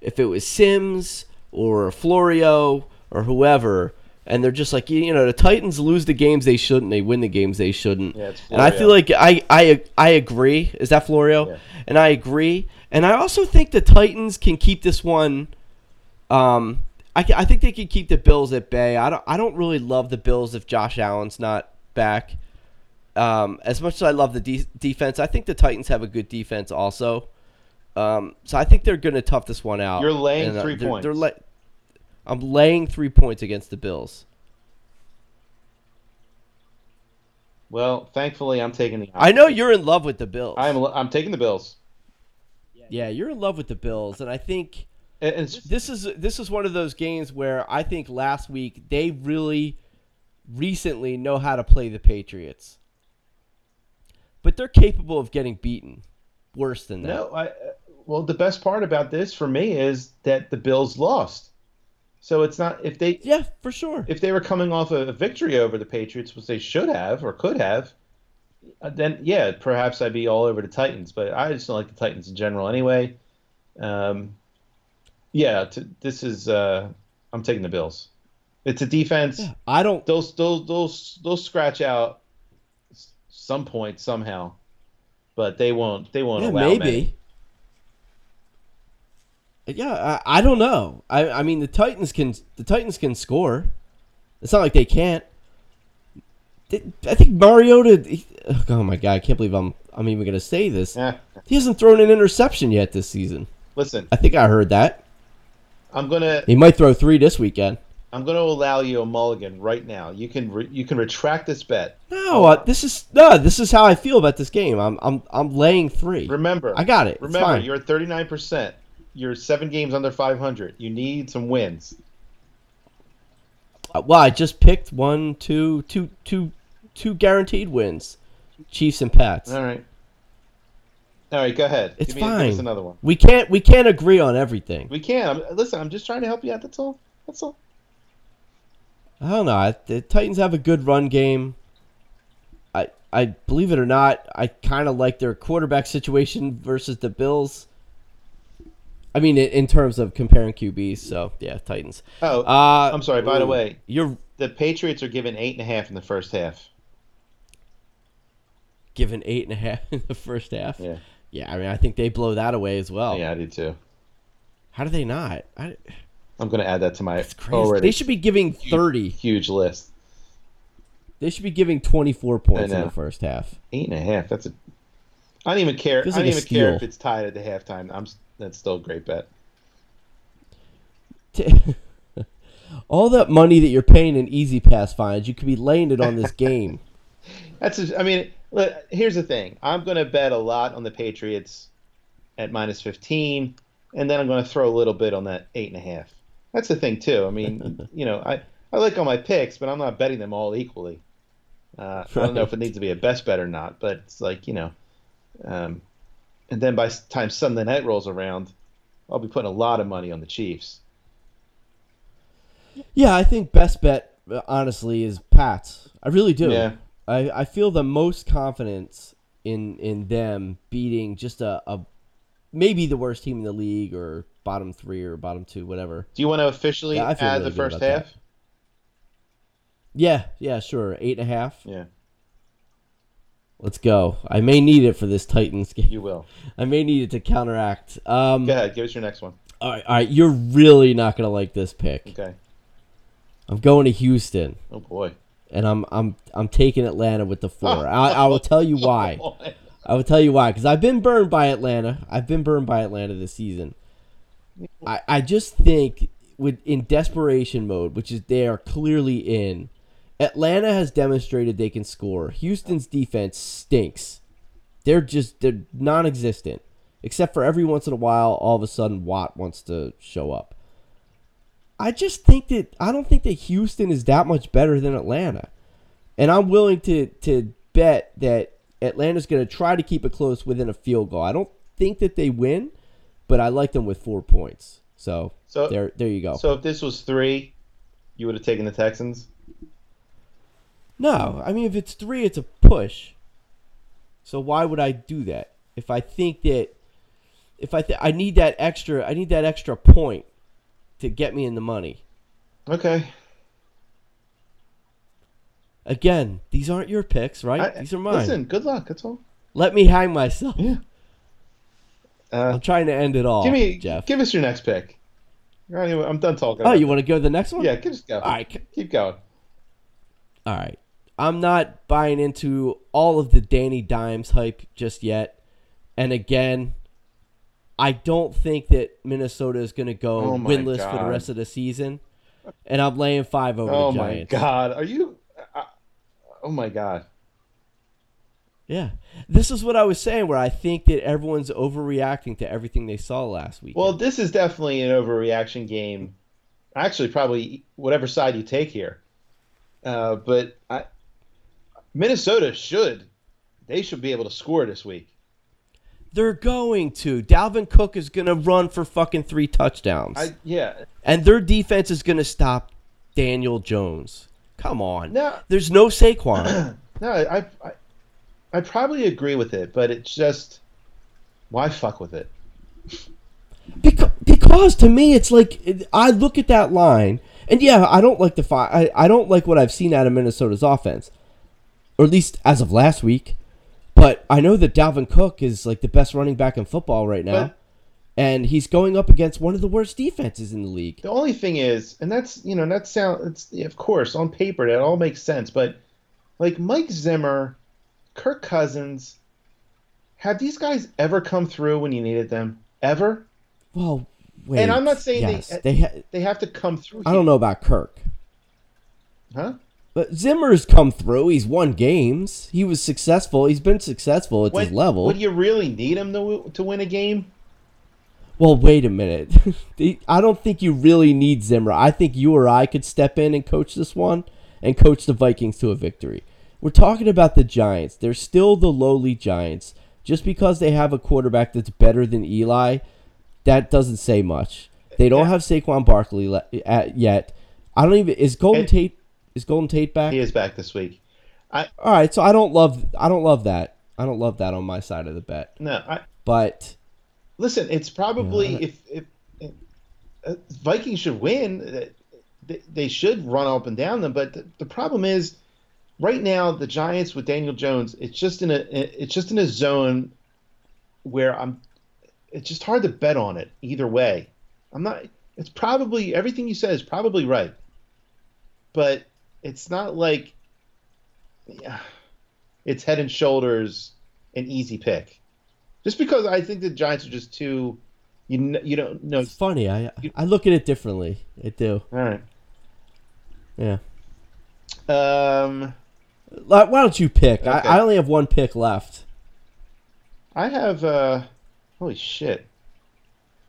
If it was Sims or Florio or whoever, and they're just like, you know, the Titans lose the games they shouldn't, they win the games they shouldn't. Yeah, it's Florio. And I feel like I, I, I agree. Is that Florio? Yeah. And I agree. And I also think the Titans can keep this one. Um, I, I think they can keep the Bills at bay. I don't I don't really love the Bills if Josh Allen's not back. Um, as much as I love the de- defense, I think the Titans have a good defense also. Um, so I think they're going to tough this one out. You're laying and, uh, three they're, points. They're la- I'm laying three points against the Bills. Well, thankfully, I'm taking the. Opposite. I know you're in love with the Bills. I'm I'm taking the Bills. Yeah, you're in love with the Bills, and I think and this is this is one of those games where I think last week they really recently know how to play the Patriots, but they're capable of getting beaten. Worse than that. No, I, well, the best part about this for me is that the Bills lost. So it's not if they. Yeah, for sure. If they were coming off a victory over the Patriots, which they should have or could have, then, yeah, perhaps I'd be all over the Titans. But I just don't like the Titans in general anyway. Um, yeah, to, this is. Uh, I'm taking the Bills. It's a defense. Yeah, I don't. They'll, they'll, they'll, they'll scratch out some point somehow. But they won't. They won't yeah, allow maybe. Many. Yeah, I, I don't know. I, I mean, the Titans can. The Titans can score. It's not like they can't. They, I think Mariota. He, oh my god! I can't believe I'm. I'm even going to say this. He hasn't thrown an interception yet this season. Listen, I think I heard that. I'm gonna. He might throw three this weekend. I'm going to allow you a mulligan right now. You can re- you can retract this bet. No, uh, this is no, this is how I feel about this game. I'm I'm I'm laying three. Remember, I got it. Remember, you're at thirty-nine percent. You're seven games under five hundred. You need some wins. Uh, well, I just picked one, two, two, two, two guaranteed wins: Chiefs and Pats. All right. All right, go ahead. It's give me, fine. Give us another one. We can't we can't agree on everything. We can. I'm, listen, I'm just trying to help you out. That's all. That's all. I don't know. The Titans have a good run game. I I believe it or not, I kind of like their quarterback situation versus the Bills. I mean, in terms of comparing Q Bs, so yeah, Titans. Oh, uh, I'm sorry. By ooh, the way, you're the Patriots are given eight and a half in the first half. Given eight and a half in the first half. Yeah. Yeah. I mean, I think they blow that away as well. Yeah, I do too. How do they not? I. I'm going to add that to my already. They should be giving thirty. Huge, huge list. They should be giving twenty-four points in the first half. Eight and a half. That's a. I don't even care. I don't like even care if it's tied at the halftime. I'm. That's still a great bet. All that money that you're paying in Easy Pass fines, you could be laying it on this game. That's. A, I mean, look, here's the thing. I'm going to bet a lot on the Patriots at minus fifteen, and then I'm going to throw a little bit on that eight and a half. That's the thing, too. I mean, you know, I, I like all my picks, but I'm not betting them all equally. Uh, right. I don't know if it needs to be a best bet or not, but it's like, you know. Um, and then by the time Sunday night rolls around, I'll be putting a lot of money on the Chiefs. Yeah, I think best bet, honestly, is Pats. I really do. Yeah. I, I feel the most confidence in, in them beating just a, a maybe the worst team in the league or bottom three or bottom two, whatever. Do you want to officially yeah, add really the first half? That. Yeah, yeah, sure. Eight and a half. Yeah. Let's go. I may need it for this Titans game. You will. I may need it to counteract. Um, go ahead. Give us your next one. all right, all right, you're really not gonna like this pick. Okay. I'm going to Houston. Oh boy. And I'm I'm I'm taking Atlanta with the four. I, I will tell you why. I will tell you why, because I've been burned by Atlanta. I've been burned by Atlanta this season. I, I just think with in desperation mode, which is they are clearly in, Atlanta has demonstrated they can score. Houston's defense stinks. They're just they're non-existent, except for every once in a while, all of a sudden Watt wants to show up. I just think that I don't think that Houston is that much better than Atlanta, and I'm willing to to bet that Atlanta's going to try to keep it close within a field goal. I don't think that they win, but I like them with four points. So, so there, there you go. So if this was three, you would have taken the Texans? No, I mean if it's three, it's a push. So why would I do that? If I think that, if I th- I need that extra, I need that extra point to get me in the money. Okay. Again, these aren't your picks, right? I, these are mine. Listen, good luck. That's all. Let me hang myself. Yeah. Uh, I'm trying to end it all. Give me, Jeff. Give us your next pick. Anyway, I'm done talking. Oh, you want to go to the next one? Yeah, just go. All right, keep going. All right, I'm not buying into all of the Danny Dimes hype just yet. And again, I don't think that Minnesota is going to go oh winless God. for the rest of the season. And I'm laying five over oh the Giants. Oh my God, are you? I, oh my God. Yeah, this is what I was saying, where I think that everyone's overreacting to everything they saw last week. Well, this is definitely an overreaction game. Actually, probably whatever side you take here. Uh, but I. Minnesota should. They should be able to score this week. They're going to. Dalvin Cook is going to run for fucking three touchdowns. I, yeah. And their defense is going to stop Daniel Jones. Come on. No, there's no Saquon. No, I, I I probably agree with it, but it's just, why fuck with it? Because, because to me, it's like, I look at that line, and yeah, I don't like the fi- I, I don't like what I've seen out of Minnesota's offense. Or at least as of last week. But I know that Dalvin Cook is like the best running back in football right now. But, and he's going up against one of the worst defenses in the league. The only thing is, and that's, you know, that sound, it's, of course, on paper, that all makes sense. But, like, Mike Zimmer, Kirk Cousins, have these guys ever come through when you needed them? Ever? Well, wait. And I'm not saying yes, they, they, ha- they have to come through. I don't here. know about Kirk. Huh? But Zimmer's come through. He's won games. He was successful. He's been successful at when, his level. Would you really need him to to win a game? Well, wait a minute. I don't think you really need Zimmer. I think you or I could step in and coach this one and coach the Vikings to a victory. We're talking about the Giants. They're still the lowly Giants. Just because they have a quarterback that's better than Eli, that doesn't say much. They don't yeah. have Saquon Barkley le- at, yet. I don't even... Is Golden and, Tate... Is Golden Tate back? He is back this week. I, All right, so I don't love I don't love that. I don't love that on my side of the bet. No, I, but listen, it's probably you know, if, if, if uh, Vikings should win, they, they should run up and down them. But the, the problem is, right now the Giants with Daniel Jones, it's just in a it's just in a zone where I'm. It's just hard to bet on it either way. I'm not. It's probably everything you said is probably right, but. It's not like it's head and shoulders an easy pick. Just because I think the Giants are just too you you don't know. It's funny. I I look at it differently. I do. All right. Yeah. Um. Why don't you pick? Okay. I, I only have one pick left. I have. Uh, holy shit!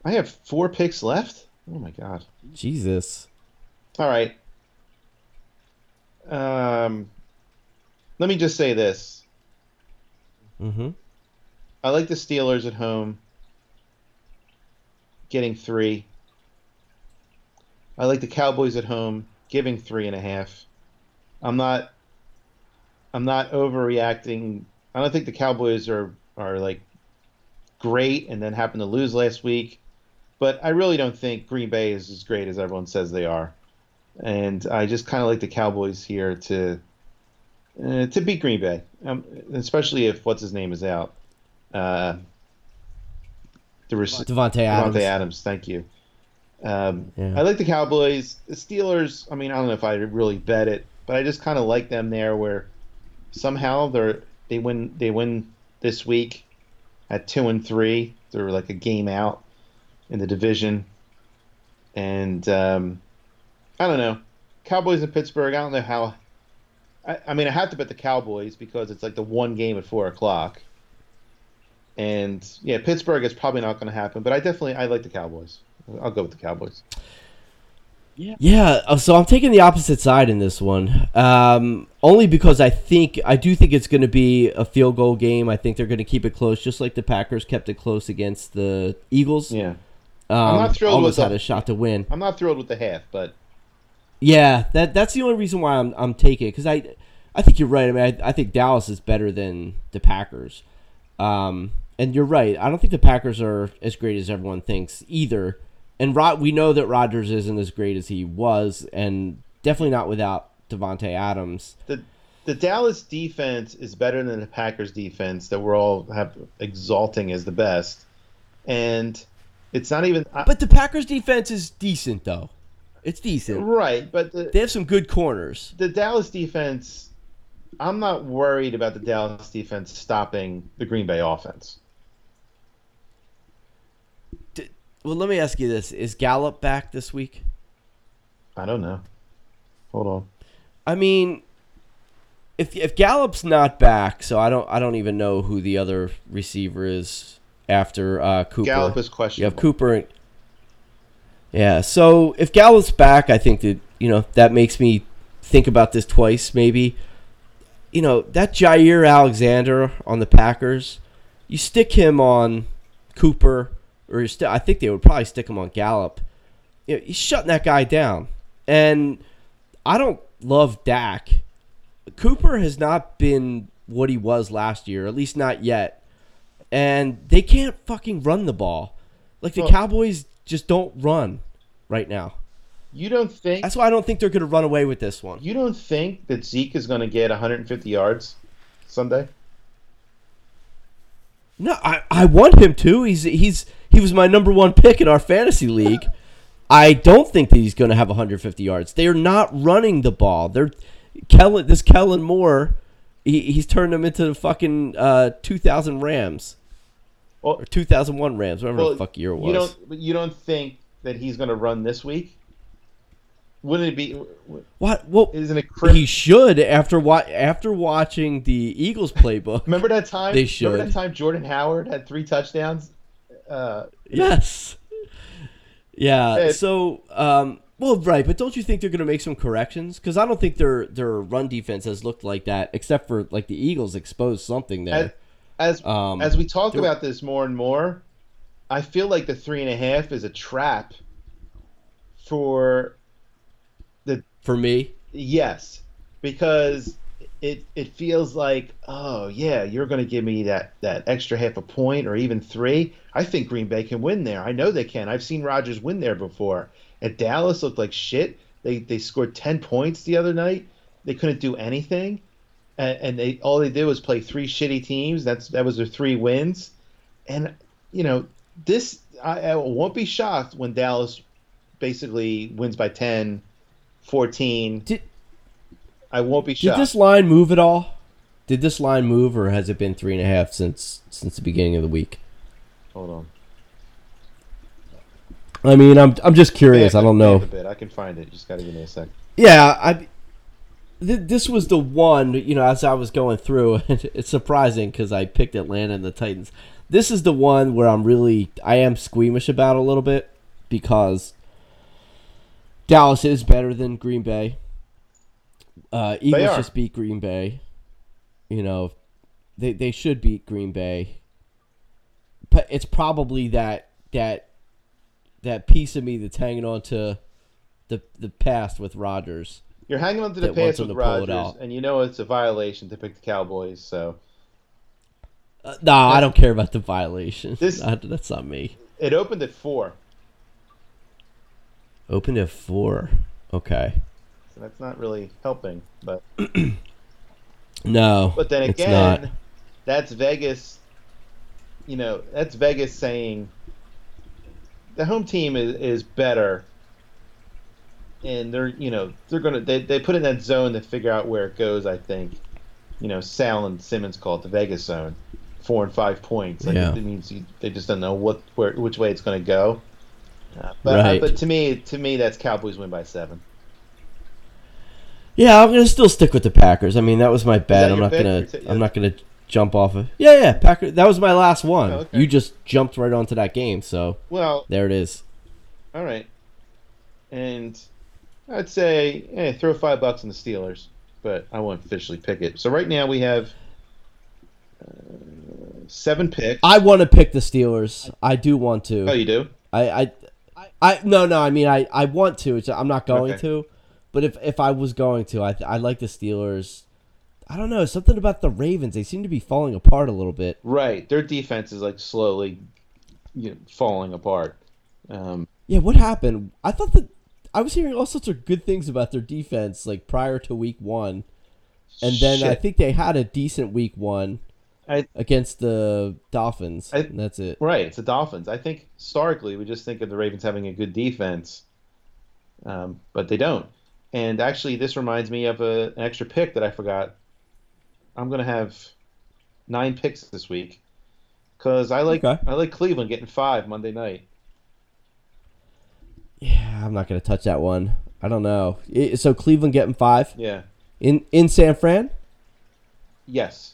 I have four picks left. Oh my God. Jesus. All right. Um, let me just say this. Mm-hmm. I like the Steelers at home getting three. I like the Cowboys at home giving three and a half. I'm not. I'm not overreacting. I don't think the Cowboys are are like great and then happened to lose last week, but I really don't think Green Bay is as great as everyone says they are. And I just kind of like the Cowboys here to uh, to beat Green Bay, um, especially if what's his name is out. Uh, the rec- Devontae Adams. Devontae Adams, thank you. Um, yeah. I like the Cowboys. The Steelers, I mean, I don't know if I really bet it, but I just kind of like them there where somehow they're they win they win this week at two and three. They're like a game out in the division. And um, I don't know. Cowboys in Pittsburgh, I don't know how. I, I mean, I have to bet the Cowboys because it's like the one game at four o'clock. And, yeah, Pittsburgh is probably not going to happen. But I definitely – I like the Cowboys. I'll go with the Cowboys. Yeah. Yeah, so I'm taking the opposite side in this one. Um, only because I think – I do think it's going to be a field goal game. I think they're going to keep it close, just like the Packers kept it close against the Eagles. Yeah. Um, I'm not thrilled almost with the, had a shot to win. I'm not thrilled with the half, but – Yeah, that that's the only reason why I'm I'm taking it because I, I think you're right. I mean, I, I think Dallas is better than the Packers. Um, and you're right. I don't think the Packers are as great as everyone thinks either. And Rod, we know that Rodgers isn't as great as he was, and definitely not without Devontae Adams. The the Dallas defense is better than the Packers defense that we're all have, exalting as the best. And it's not even. I, but the Packers defense is decent, though. It's decent, right? But the, they have some good corners. The Dallas defense. I'm not worried about the Dallas defense stopping the Green Bay offense. Well, let me ask you this. Is Gallup back this week? I don't know. Hold on. I mean, if if Gallup's not back, so I don't I don't even know who the other receiver is after uh, Cooper. Gallup is questionable. You have Cooper. And, yeah, so if Gallup's back, I think that, you know, that makes me think about this twice maybe. You know, that Jair Alexander on the Packers, you stick him on Cooper, or you st- I think they would probably stick him on Gallup. You know, he's shutting that guy down. And I don't love Dak. Cooper has not been what he was last year, at least not yet. And they can't fucking run the ball. Like, the well, Cowboys just don't run right now. You don't think... That's why I don't think they're going to run away with this one. You don't think that Zeke is going to get one hundred fifty yards Sunday? No, I, I want him to. He's he's He was my number one pick in our fantasy league. I don't think that he's going to have one hundred fifty yards They're not running the ball. They're Kellen, This Kellen Moore, he, he's turned them into the fucking uh, two thousand Rams. Well, or two thousand one Rams, whatever well, the fuck year it was. You don't, you don't think that he's going to run this week? Wouldn't it be what? Well, isn't it? Crim- he should after what? After watching the Eagles playbook. Remember that time? They should. Remember that time Jordan Howard had three touchdowns. Uh, yes. Yeah. It, so, um, well, right, but don't you think they're going to make some corrections? Because I don't think their their run defense has looked like that, except for like the Eagles exposed something there. As as, um, as we talk about this more and more, I feel like the three and a half is a trap for. For me? Yes, because it it feels like, oh, yeah, you're going to give me that, that extra half a point or even three. I think Green Bay can win there. I know they can. I've seen Rodgers win there before. And Dallas looked like shit. They they scored ten points the other night. They couldn't do anything. And, and they all they did was play three shitty teams. That's That was their three wins. And, you know, this I, I won't be shocked when Dallas basically wins by ten fourteen Did, I won't be shocked. Did this line move at all? Did this line move, or has it been three and a half since since the beginning of the week? Hold on. I mean, I'm I'm just curious. Yeah, I, I don't know. A bit. I can find it. You just got to give me a sec. Yeah, I. Th- this was the one. You know, as I was going through, it's surprising because I picked Atlanta and the Titans. This is the one where I'm really I am squeamish about a little bit because. Dallas is better than Green Bay. Uh, Eagles just beat Green Bay. You know, they they should beat Green Bay. But it's probably that that that piece of me that's hanging on to the the past with Rodgers. You're hanging on to the past with Rodgers, and you know it's a violation to pick the Cowboys. So, uh, no, I don't care about the violation. This, that's not me. It opened at four. Opened at four. Okay. So that's not really helping, but no. But then again, that's Vegas. You know, that's Vegas saying the home team is, is better, and they're you know they're gonna they they put it in that zone to figure out where it goes. I think, you know, Sal and Simmons call it the Vegas zone, four and five points. Like, yeah. It means you, they just don't know what where which way it's gonna go. Uh, but right. uh, but to me to me that's Cowboys win by seven. Yeah, I'm gonna still stick with the Packers. I mean, that was my bet. I'm not gonna t- I'm not gonna jump off of. Yeah, yeah, Packers. That was my last one. Oh, okay. You just jumped right onto that game, so well, there it is. All right, and I'd say hey, throw five bucks on the Steelers, but I won't officially pick it. So right now we have uh, seven picks. I want to pick the Steelers. I do want to. Oh, you do? I I, I, I no no. I mean, I, I want to. It's, I'm not going okay. to. But if, if I was going to, I I like the Steelers. I don't know, something about the Ravens. They seem to be falling apart a little bit. Right, their defense is like slowly, you know, falling apart. Um, yeah, what happened? I thought that I was hearing all sorts of good things about their defense, like prior to Week One, and then shit. I think they had a decent Week One I, against the Dolphins. I, and that's it. Right, it's the Dolphins. I think historically we just think of the Ravens having a good defense, um, but they don't. And actually, this reminds me of a, an extra pick that I forgot. I'm gonna have nine picks this week because I like okay. I like Cleveland getting five Monday night. Yeah, I'm not gonna touch that one. I don't know. It, so Cleveland getting five. Yeah. In in San Fran. Yes.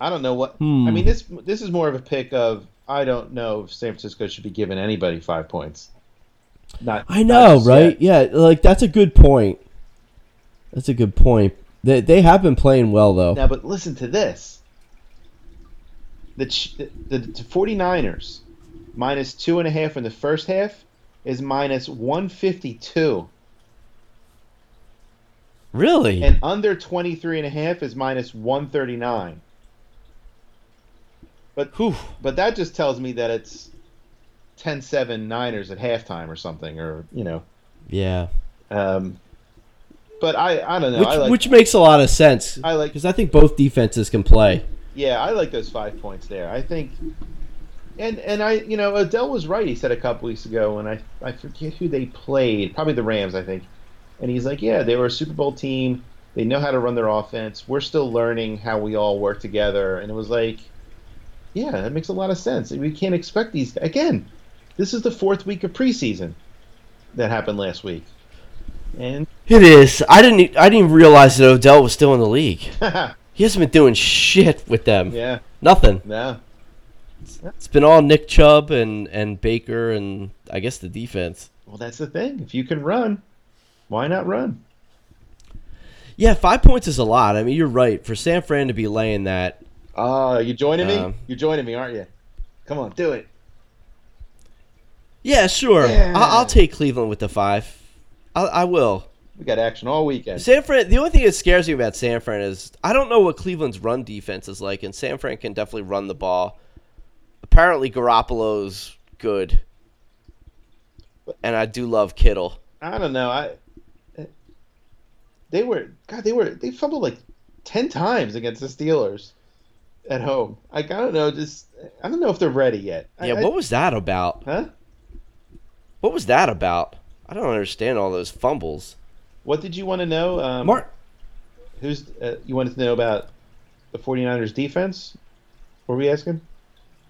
I don't know what. Hmm. I mean, this this is more of a pick of I don't know if San Francisco should be giving anybody five points. Not, I know, not right? Yet. Yeah, like that's a good point. That's a good point. They they have been playing well though. Now, but listen to this: the the, the 49ers minus two and a half in the first half is minus one fifty two. Really? And under twenty three and a half is minus one thirty nine. But whew. But that just tells me that it's ten seven Niners at halftime or something, or you know, yeah. Um, but I, I don't know, which, I like, which makes a lot of sense. I like because I think both defenses can play. Yeah, I like those five points there. I think, and and I you know Odell was right. He said a couple weeks ago when I I forget who they played, probably the Rams, I think. And he's like, yeah, they were a Super Bowl team. They know how to run their offense. We're still learning how we all work together. And it was like, yeah, that makes a lot of sense. We can't expect these again. This is the fourth week of preseason that happened last week, and it is. I didn't. I didn't even realize that Odell was still in the league. He hasn't been doing shit with them. Yeah, nothing. No, it's been all Nick Chubb and, and Baker and I guess the defense. Well, that's the thing. If you can run, why not run? Yeah, five points is a lot. I mean, you're right. For San Fran to be laying that. Oh, uh, you joining um, me? You're joining me, aren't you? Come on, do it. Yeah, sure. Yeah. I'll, I'll take Cleveland with the five. I'll, I will. We got action all weekend. San Fran. The only thing that scares me about San Fran is I don't know what Cleveland's run defense is like, and San Fran can definitely run the ball. Apparently, Garoppolo's good, and I do love Kittle. I don't know. I they were God. They were they fumbled like ten times against the Steelers at home. Like, I don't know. Just I don't know if they're ready yet. Yeah. I, what was that about? Huh? What was that about? I don't understand all those fumbles. What did you want to know? Um, Mark. Who's uh, you wanted to know about the 49ers defense? Were we asking?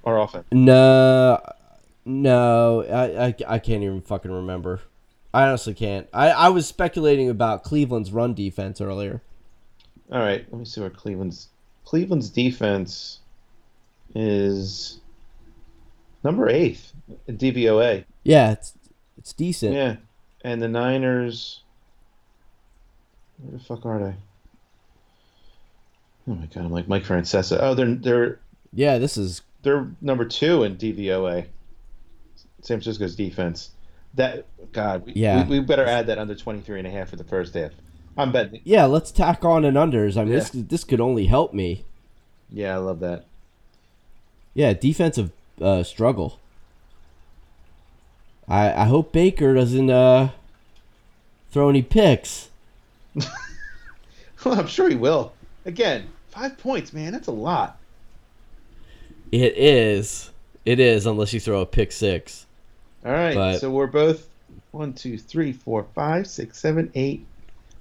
Or offense? No. No. I, I, I can't even fucking remember. I honestly can't. I, I was speculating about Cleveland's run defense earlier. All right. Let me see where Cleveland's... Cleveland's defense is number eight in D V O A. Yeah, it's... It's decent. Yeah, and the Niners. Where the fuck are they? Oh my god, I'm like Mike Francesa. Oh, they're they're. Yeah, this is. They're number two in D V O A. San Francisco's defense. That God, we, yeah, we, we better add that under twenty-three and a half for the first half. I'm betting. Yeah, let's tack on an unders. I mean, yeah. this this could only help me. Yeah, I love that. Yeah, defensive uh, struggle. I, I hope Baker doesn't uh, throw any picks. Well, I'm sure he will. Again, five points, man. That's a lot. It is. It is, unless you throw a pick six. All right, but, so we're both one, two, three, four, five, six, seven, eight.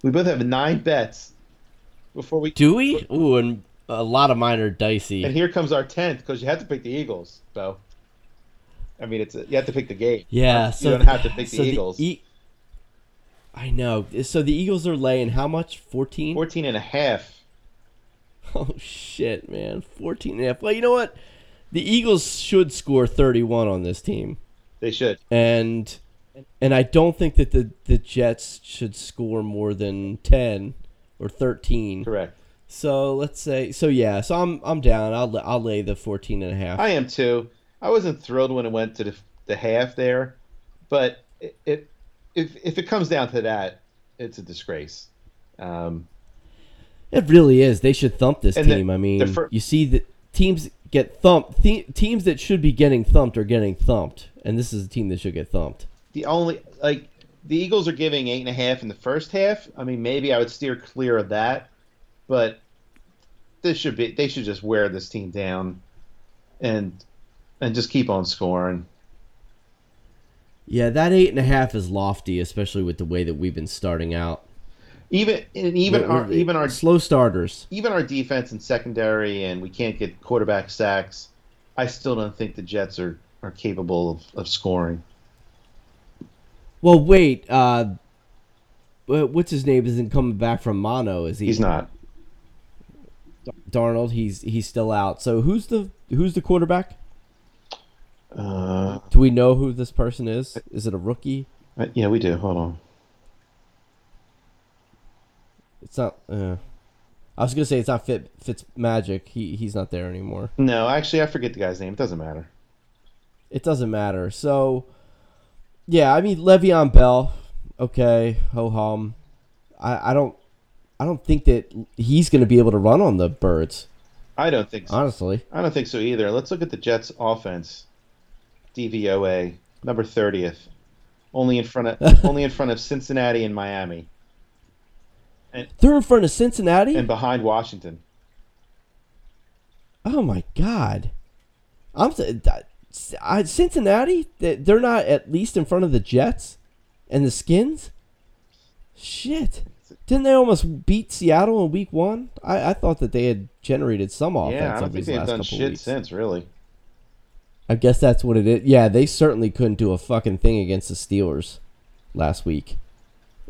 We both have nine bets. Before we do we? Ooh, and a lot of mine are dicey. And here comes our tenth, because you have to pick the Eagles, though. I mean, it's a, you have to pick the game. Yeah, you so don't have to pick the so Eagles. The e- I know. So the Eagles are laying how much? fourteen? fourteen and a half. Oh shit, man! fourteen and a half. Well, you know what? The Eagles should score thirty-one on this team. They should. And and I don't think that the, the Jets should score more than ten or thirteen. Correct. So let's say so yeah, so I'm I'm down. I'll I'll lay the fourteen and a half. I am too. I wasn't thrilled when it went to the, the half there, but it, it if if it comes down to that, it's a disgrace. Um, it really is. They should thump this team. The, I mean, fir- you see the teams get thumped. The, teams that should be getting thumped are getting thumped, and this is a team that should get thumped. The only like the Eagles are giving eight and a half in the first half. I mean, maybe I would steer clear of that, but this should be they should just wear this team down, and. And just keep on scoring. Yeah, that eight and a half is lofty, especially with the way that we've been starting out. Even and even we're, our even our slow starters, even our defense and secondary, and we can't get quarterback sacks. I still don't think the Jets are, are capable of, of scoring. Well, wait. Uh, what's his name? Isn't coming back from mono? Is he? He's not. Darnold, he's he's still out. So who's the who's the quarterback? Uh, do we know who this person is? Is it a rookie? Uh, yeah, we do. Hold on. It's not. Uh, I was gonna say it's not Fit Fitzmagic. He he's not there anymore. No, actually, I forget the guy's name. It doesn't matter. It doesn't matter. So, yeah, I mean Le'Veon Bell. Okay, ho hum. I, I don't I don't think that he's gonna be able to run on the birds. I don't think so. Honestly, I don't think so either. Let's look at the Jets' offense. D V O A number thirtieth, only in front of only in front of Cincinnati and Miami. And they're in front of Cincinnati and behind Washington. Oh my God! I'm I, Cincinnati. They're not at least in front of the Jets and the Skins. Shit! Didn't they almost beat Seattle in Week One? I, I thought that they had generated some offense. Yeah, I don't think they've done shit weeks. Since really. I guess that's what it is. Yeah, they certainly couldn't do a fucking thing against the Steelers last week.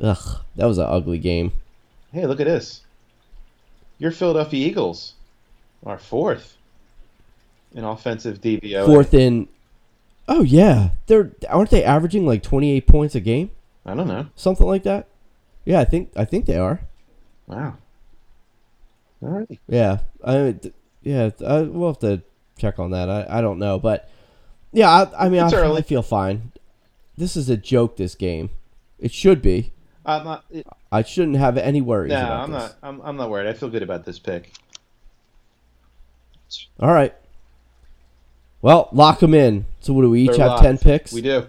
Ugh, that was an ugly game. Hey, look at this. Your Philadelphia Eagles are fourth in offensive D V O A. Fourth in... Oh, yeah. They're Aren't they averaging like twenty-eight points a game? I don't know. Something like that? Yeah, I think I think they are. Wow. All right. Yeah. I, yeah, I, we'll have to... check on that. I, I don't know, but yeah, I, I mean, I, I feel fine. This is a joke. This game, it should be. I'm not. It, I shouldn't have any worries. No, about I'm this. not. I'm, I'm not worried. I feel good about this pick. All right. Well, lock them in. So, what do we each They're have? Locked. Ten picks. We do.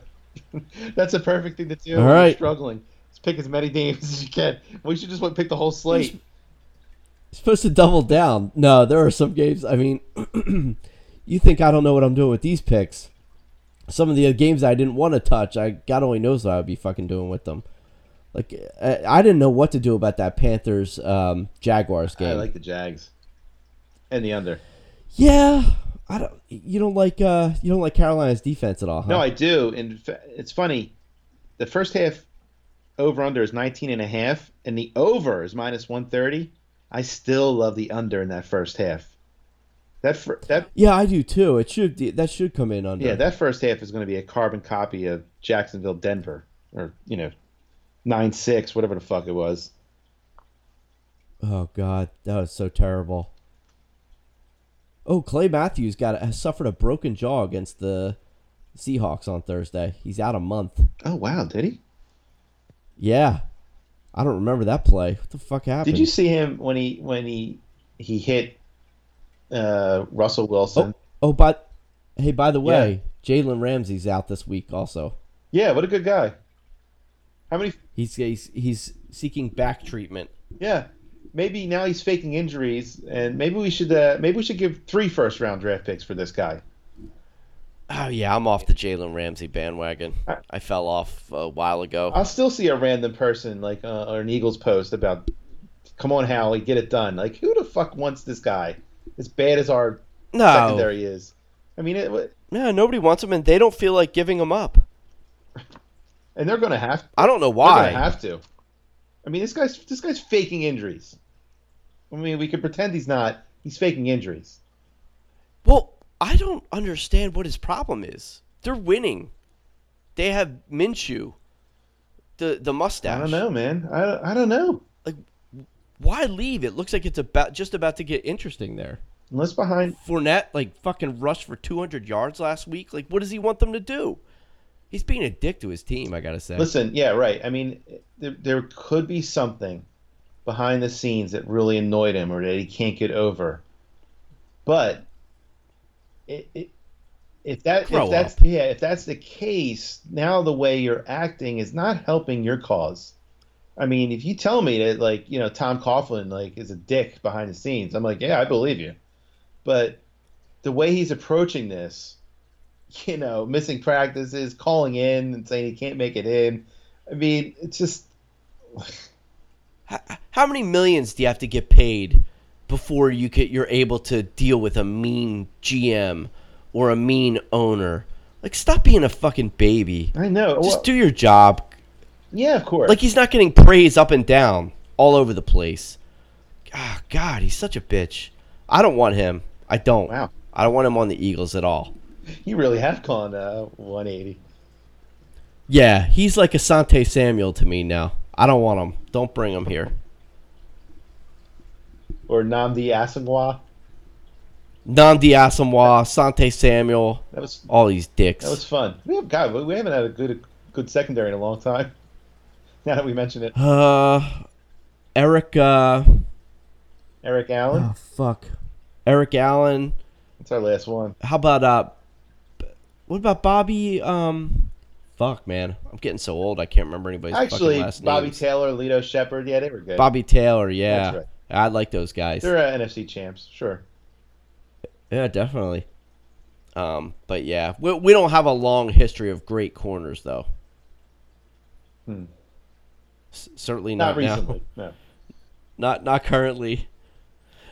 That's a perfect thing to do. All when right. You're struggling. Let's pick as many games as you can. We should just want to pick the whole slate. You're supposed to double down. No, there are some games. I mean. You think I don't know what I'm doing with these picks. Some of the games I didn't want to touch, I God only knows what I would be fucking doing with them. Like, I, I didn't know what to do about that Panthers um, Jaguars game. I like the Jags and the under. Yeah, I don't. You don't like uh, you don't like Carolina's defense at all, huh? No, I do. And it's funny. The first half over under is nineteen and a half, and the over is minus one thirty. I still love the under in that first half. That for, that yeah, I do too. It should that should come in under. Yeah, that first half is going to be a carbon copy of Jacksonville, Denver, or you know, nine six, whatever the fuck it was. Oh God, that was so terrible. Oh, Clay Matthews got has suffered a broken jaw against the Seahawks on Thursday. He's out a month. Oh wow, did he? Yeah, I don't remember that play. What the fuck happened? Did you see him when he when he he hit? Uh, Russell Wilson. Oh, oh, but hey, by the way, yeah. Jalen Ramsey's out this week also. Yeah, what a good guy. How many? He's he's he's seeking back treatment. Yeah, maybe now he's faking injuries, and maybe we should uh, maybe we should give three first round draft picks for this guy. Oh, yeah, I'm off the Jalen Ramsey bandwagon. I fell off a while ago. I'll still see a random person, like, uh, or an Eagles post about, come on, Howie, get it done. Like, who the fuck wants this guy? As bad as our no. secondary is. I mean, it, it, yeah, nobody wants him, and they don't feel like giving him up. And they're going to have to. I don't know why. They're going to have to. I mean, this guy's this guy's faking injuries. I mean, we can pretend he's not. He's faking injuries. Well, I don't understand what his problem is. They're winning. They have Minshew, the the mustache. I don't know, man. I, I don't know. Like, why leave? It looks like it's about just about to get interesting there. Unless behind Fournette, like, fucking rushed for two hundred yards last week. Like, what does he want them to do? He's being a dick to his team, I gotta say. Listen, yeah, right. I mean, there, there could be something behind the scenes that really annoyed him or that he can't get over, but. It, it, if that Grow if that's up. yeah if that's the case, now the way you're acting is not helping your cause. I mean, if you tell me that, like, you know, Tom Coughlin, like, is a dick behind the scenes, I'm like, yeah, I believe you. But the way he's approaching this, you know, missing practices, calling in and saying he can't make it in, I mean, it's just how, how many millions do you have to get paid before you get, you're able to deal with a mean G M or a mean owner? Like, stop being a fucking baby. I know. Just well, do your job. Yeah, of course. Like, he's not getting praise up and down all over the place. Oh, God, he's such a bitch. I don't want him. I don't. Wow. I don't want him on the Eagles at all. You really have gone uh, one eighty. Yeah, he's like Asante Samuel to me now. I don't want him. Don't bring him here. Or Nnamdi Asomugha. Nnamdi Asomugha, Asante Samuel, that was, all these dicks. That was fun. We have God, we haven't had a good good secondary in a long time. Now that we mention it. Uh, Eric. Uh, Eric Allen. Oh, fuck. Eric Allen. That's our last one. How about uh? What about Bobby? Um, fuck, man, I'm getting so old. I can't remember anybody's Actually, fucking last name. Bobby names. Taylor, Lito Shepherd. Yeah, they were good. Bobby Taylor. Yeah. That's right. I like those guys. They're uh, N F C champs, sure. Yeah, definitely. Um, but yeah, we we don't have a long history of great corners, though. Hmm. S- certainly not, not recently. Now. No. Not not currently.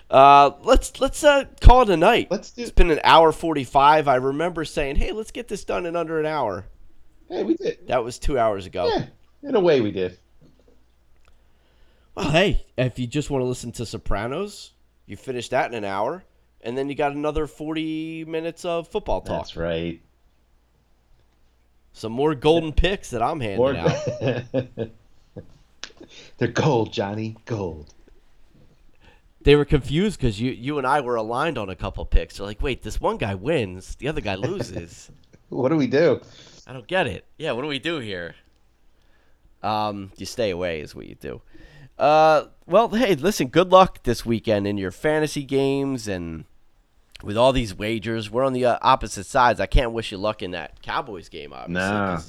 Uh, let's let's uh, call it a night. Let's do. It's been an hour forty-five. I remember saying, "Hey, let's get this done in under an hour." Hey, we did. That was two hours ago. Yeah, in a way, we did. Well, hey, if you just want to listen to Sopranos, you finish that in an hour, and then you got another forty minutes of football talk. That's right. Some more golden picks that I'm handing more... out. They're gold, Johnny. Gold. They were confused because you, you and I were aligned on a couple picks. They're like, wait, this one guy wins, the other guy loses. What do we do? I don't get it. Yeah, what do we do here? Um, you stay away is what you do. Uh, well, hey, listen, good luck this weekend in your fantasy games and with all these wagers. We're on the uh, opposite sides. I can't wish you luck in that Cowboys game, obviously. Nah.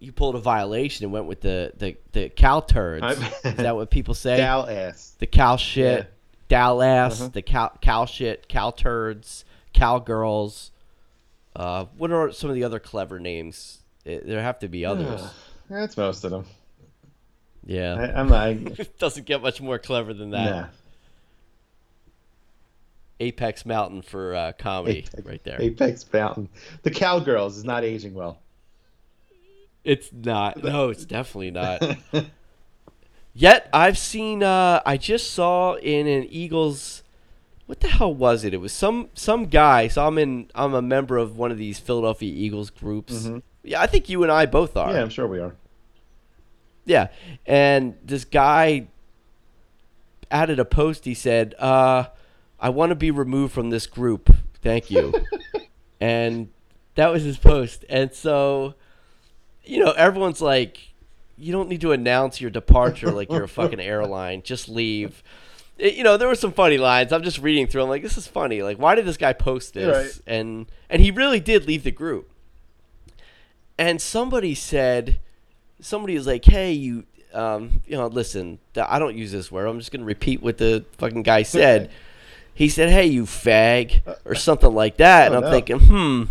You pulled a violation and went with the, the, the cow turds. I'm... Is that what people say? Dal ass. The cow shit. Yeah. Dal ass. Uh-huh. The cow, cow shit. Cow turds. Cowgirls. Uh, what are some of the other clever names? There have to be others. That's most of them. Yeah, I, I'm like, it doesn't get much more clever than that. Nah. Apex Mountain for uh, comedy, Apex, right there. Apex Mountain. The Cowgirls is not aging well. It's not. No, it's definitely not. Yet I've seen. Uh, I just saw in an Eagles. What the hell was it? It was some some guy. So I'm in. I'm a member of one of these Philadelphia Eagles groups. Mm-hmm. Yeah, I think you and I both are. Yeah, I'm sure we are. Yeah, and this guy added a post. He said, uh, I want to be removed from this group. Thank you. And that was his post. And so, you know, everyone's like, you don't need to announce your departure like you're a fucking airline. Just leave. It, you know, there were some funny lines. I'm just reading through. I'm like, this is funny. Like, why did this guy post this? Right. And and he really did leave the group. And somebody said... Somebody is like, hey, you, um, you know, listen, I don't use this word. I'm just going to repeat what the fucking guy said. He said, "Hey, you fag," or something like that. Oh, and I'm no. thinking, hmm,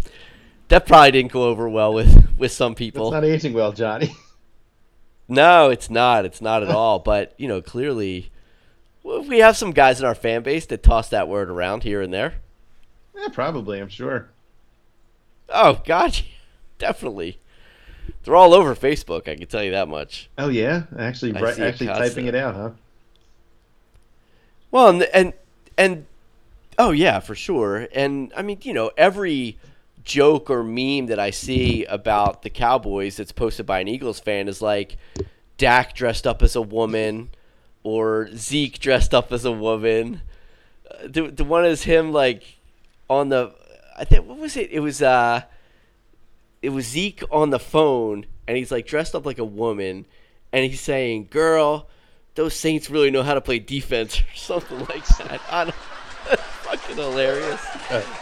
that probably didn't go over well with, with some people. It's not aging well, Johnny. No, it's not. It's not at all. But, you know, clearly we have some guys in our fan base that toss that word around here and there. Yeah, probably, I'm sure. Oh, God, definitely. They're all over Facebook, I can tell you that much. Oh, yeah? Actually, right, actually typing it out, huh? Well, and, and and oh, yeah, for sure. And, I mean, you know, every joke or meme that I see about the Cowboys that's posted by an Eagles fan is like Dak dressed up as a woman or Zeke dressed up as a woman. Uh, the, the one is him, like, on the – I think what was it? It was uh, it was Zeke on the phone, and he's, like, dressed up like a woman, and he's saying, "Girl, those Saints really know how to play defense," or something like that. I don't fucking hilarious.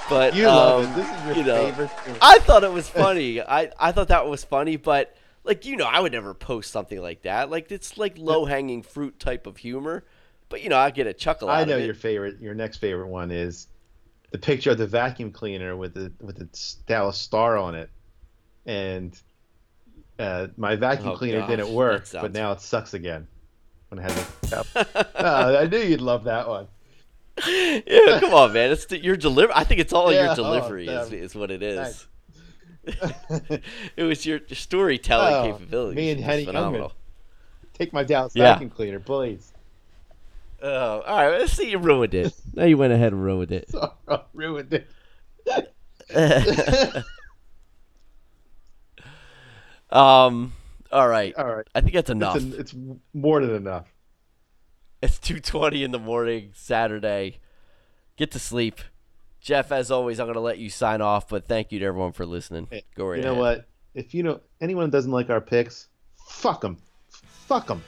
But you, um, love it. This is your you know, favorite thing. I thought it was funny. I, I thought that was funny, but like, you know, I would never post something like that. Like it's like low hanging fruit type of humor. But you know, I get a chuckle out of it. I know your favorite your next favorite one is the picture of the vacuum cleaner with the with the Dallas Star on it. And uh, my vacuum oh, cleaner gosh, didn't work, but now it sucks again. When I had the oh, I knew you'd love that one. Yeah, come on, man. It's the, your deliver. I think it's all yeah, your delivery oh, is, is what it is. Nice. It was your storytelling oh, capabilities. Me and Henny Youngman. Take my Dallas yeah. vacuum cleaner, please. Oh, all right. Let's see. You ruined it. Now you went ahead and ruined it. Sorry, I ruined it. um. All right. All right. I think that's enough. It's, a, it's more than enough. It's two twenty in the morning, Saturday. Get to sleep. Jeff, as always, I'm going to let you sign off, but thank you to everyone for listening. Go right ahead. You know what? If you know anyone doesn't like our picks, fuck them. Fuck them.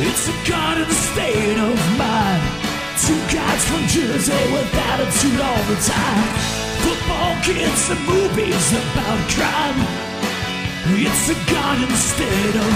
It's a god in the state of mind. Two guys from Jersey with attitude all the time. Football kids and movies about crime. It's a god instead of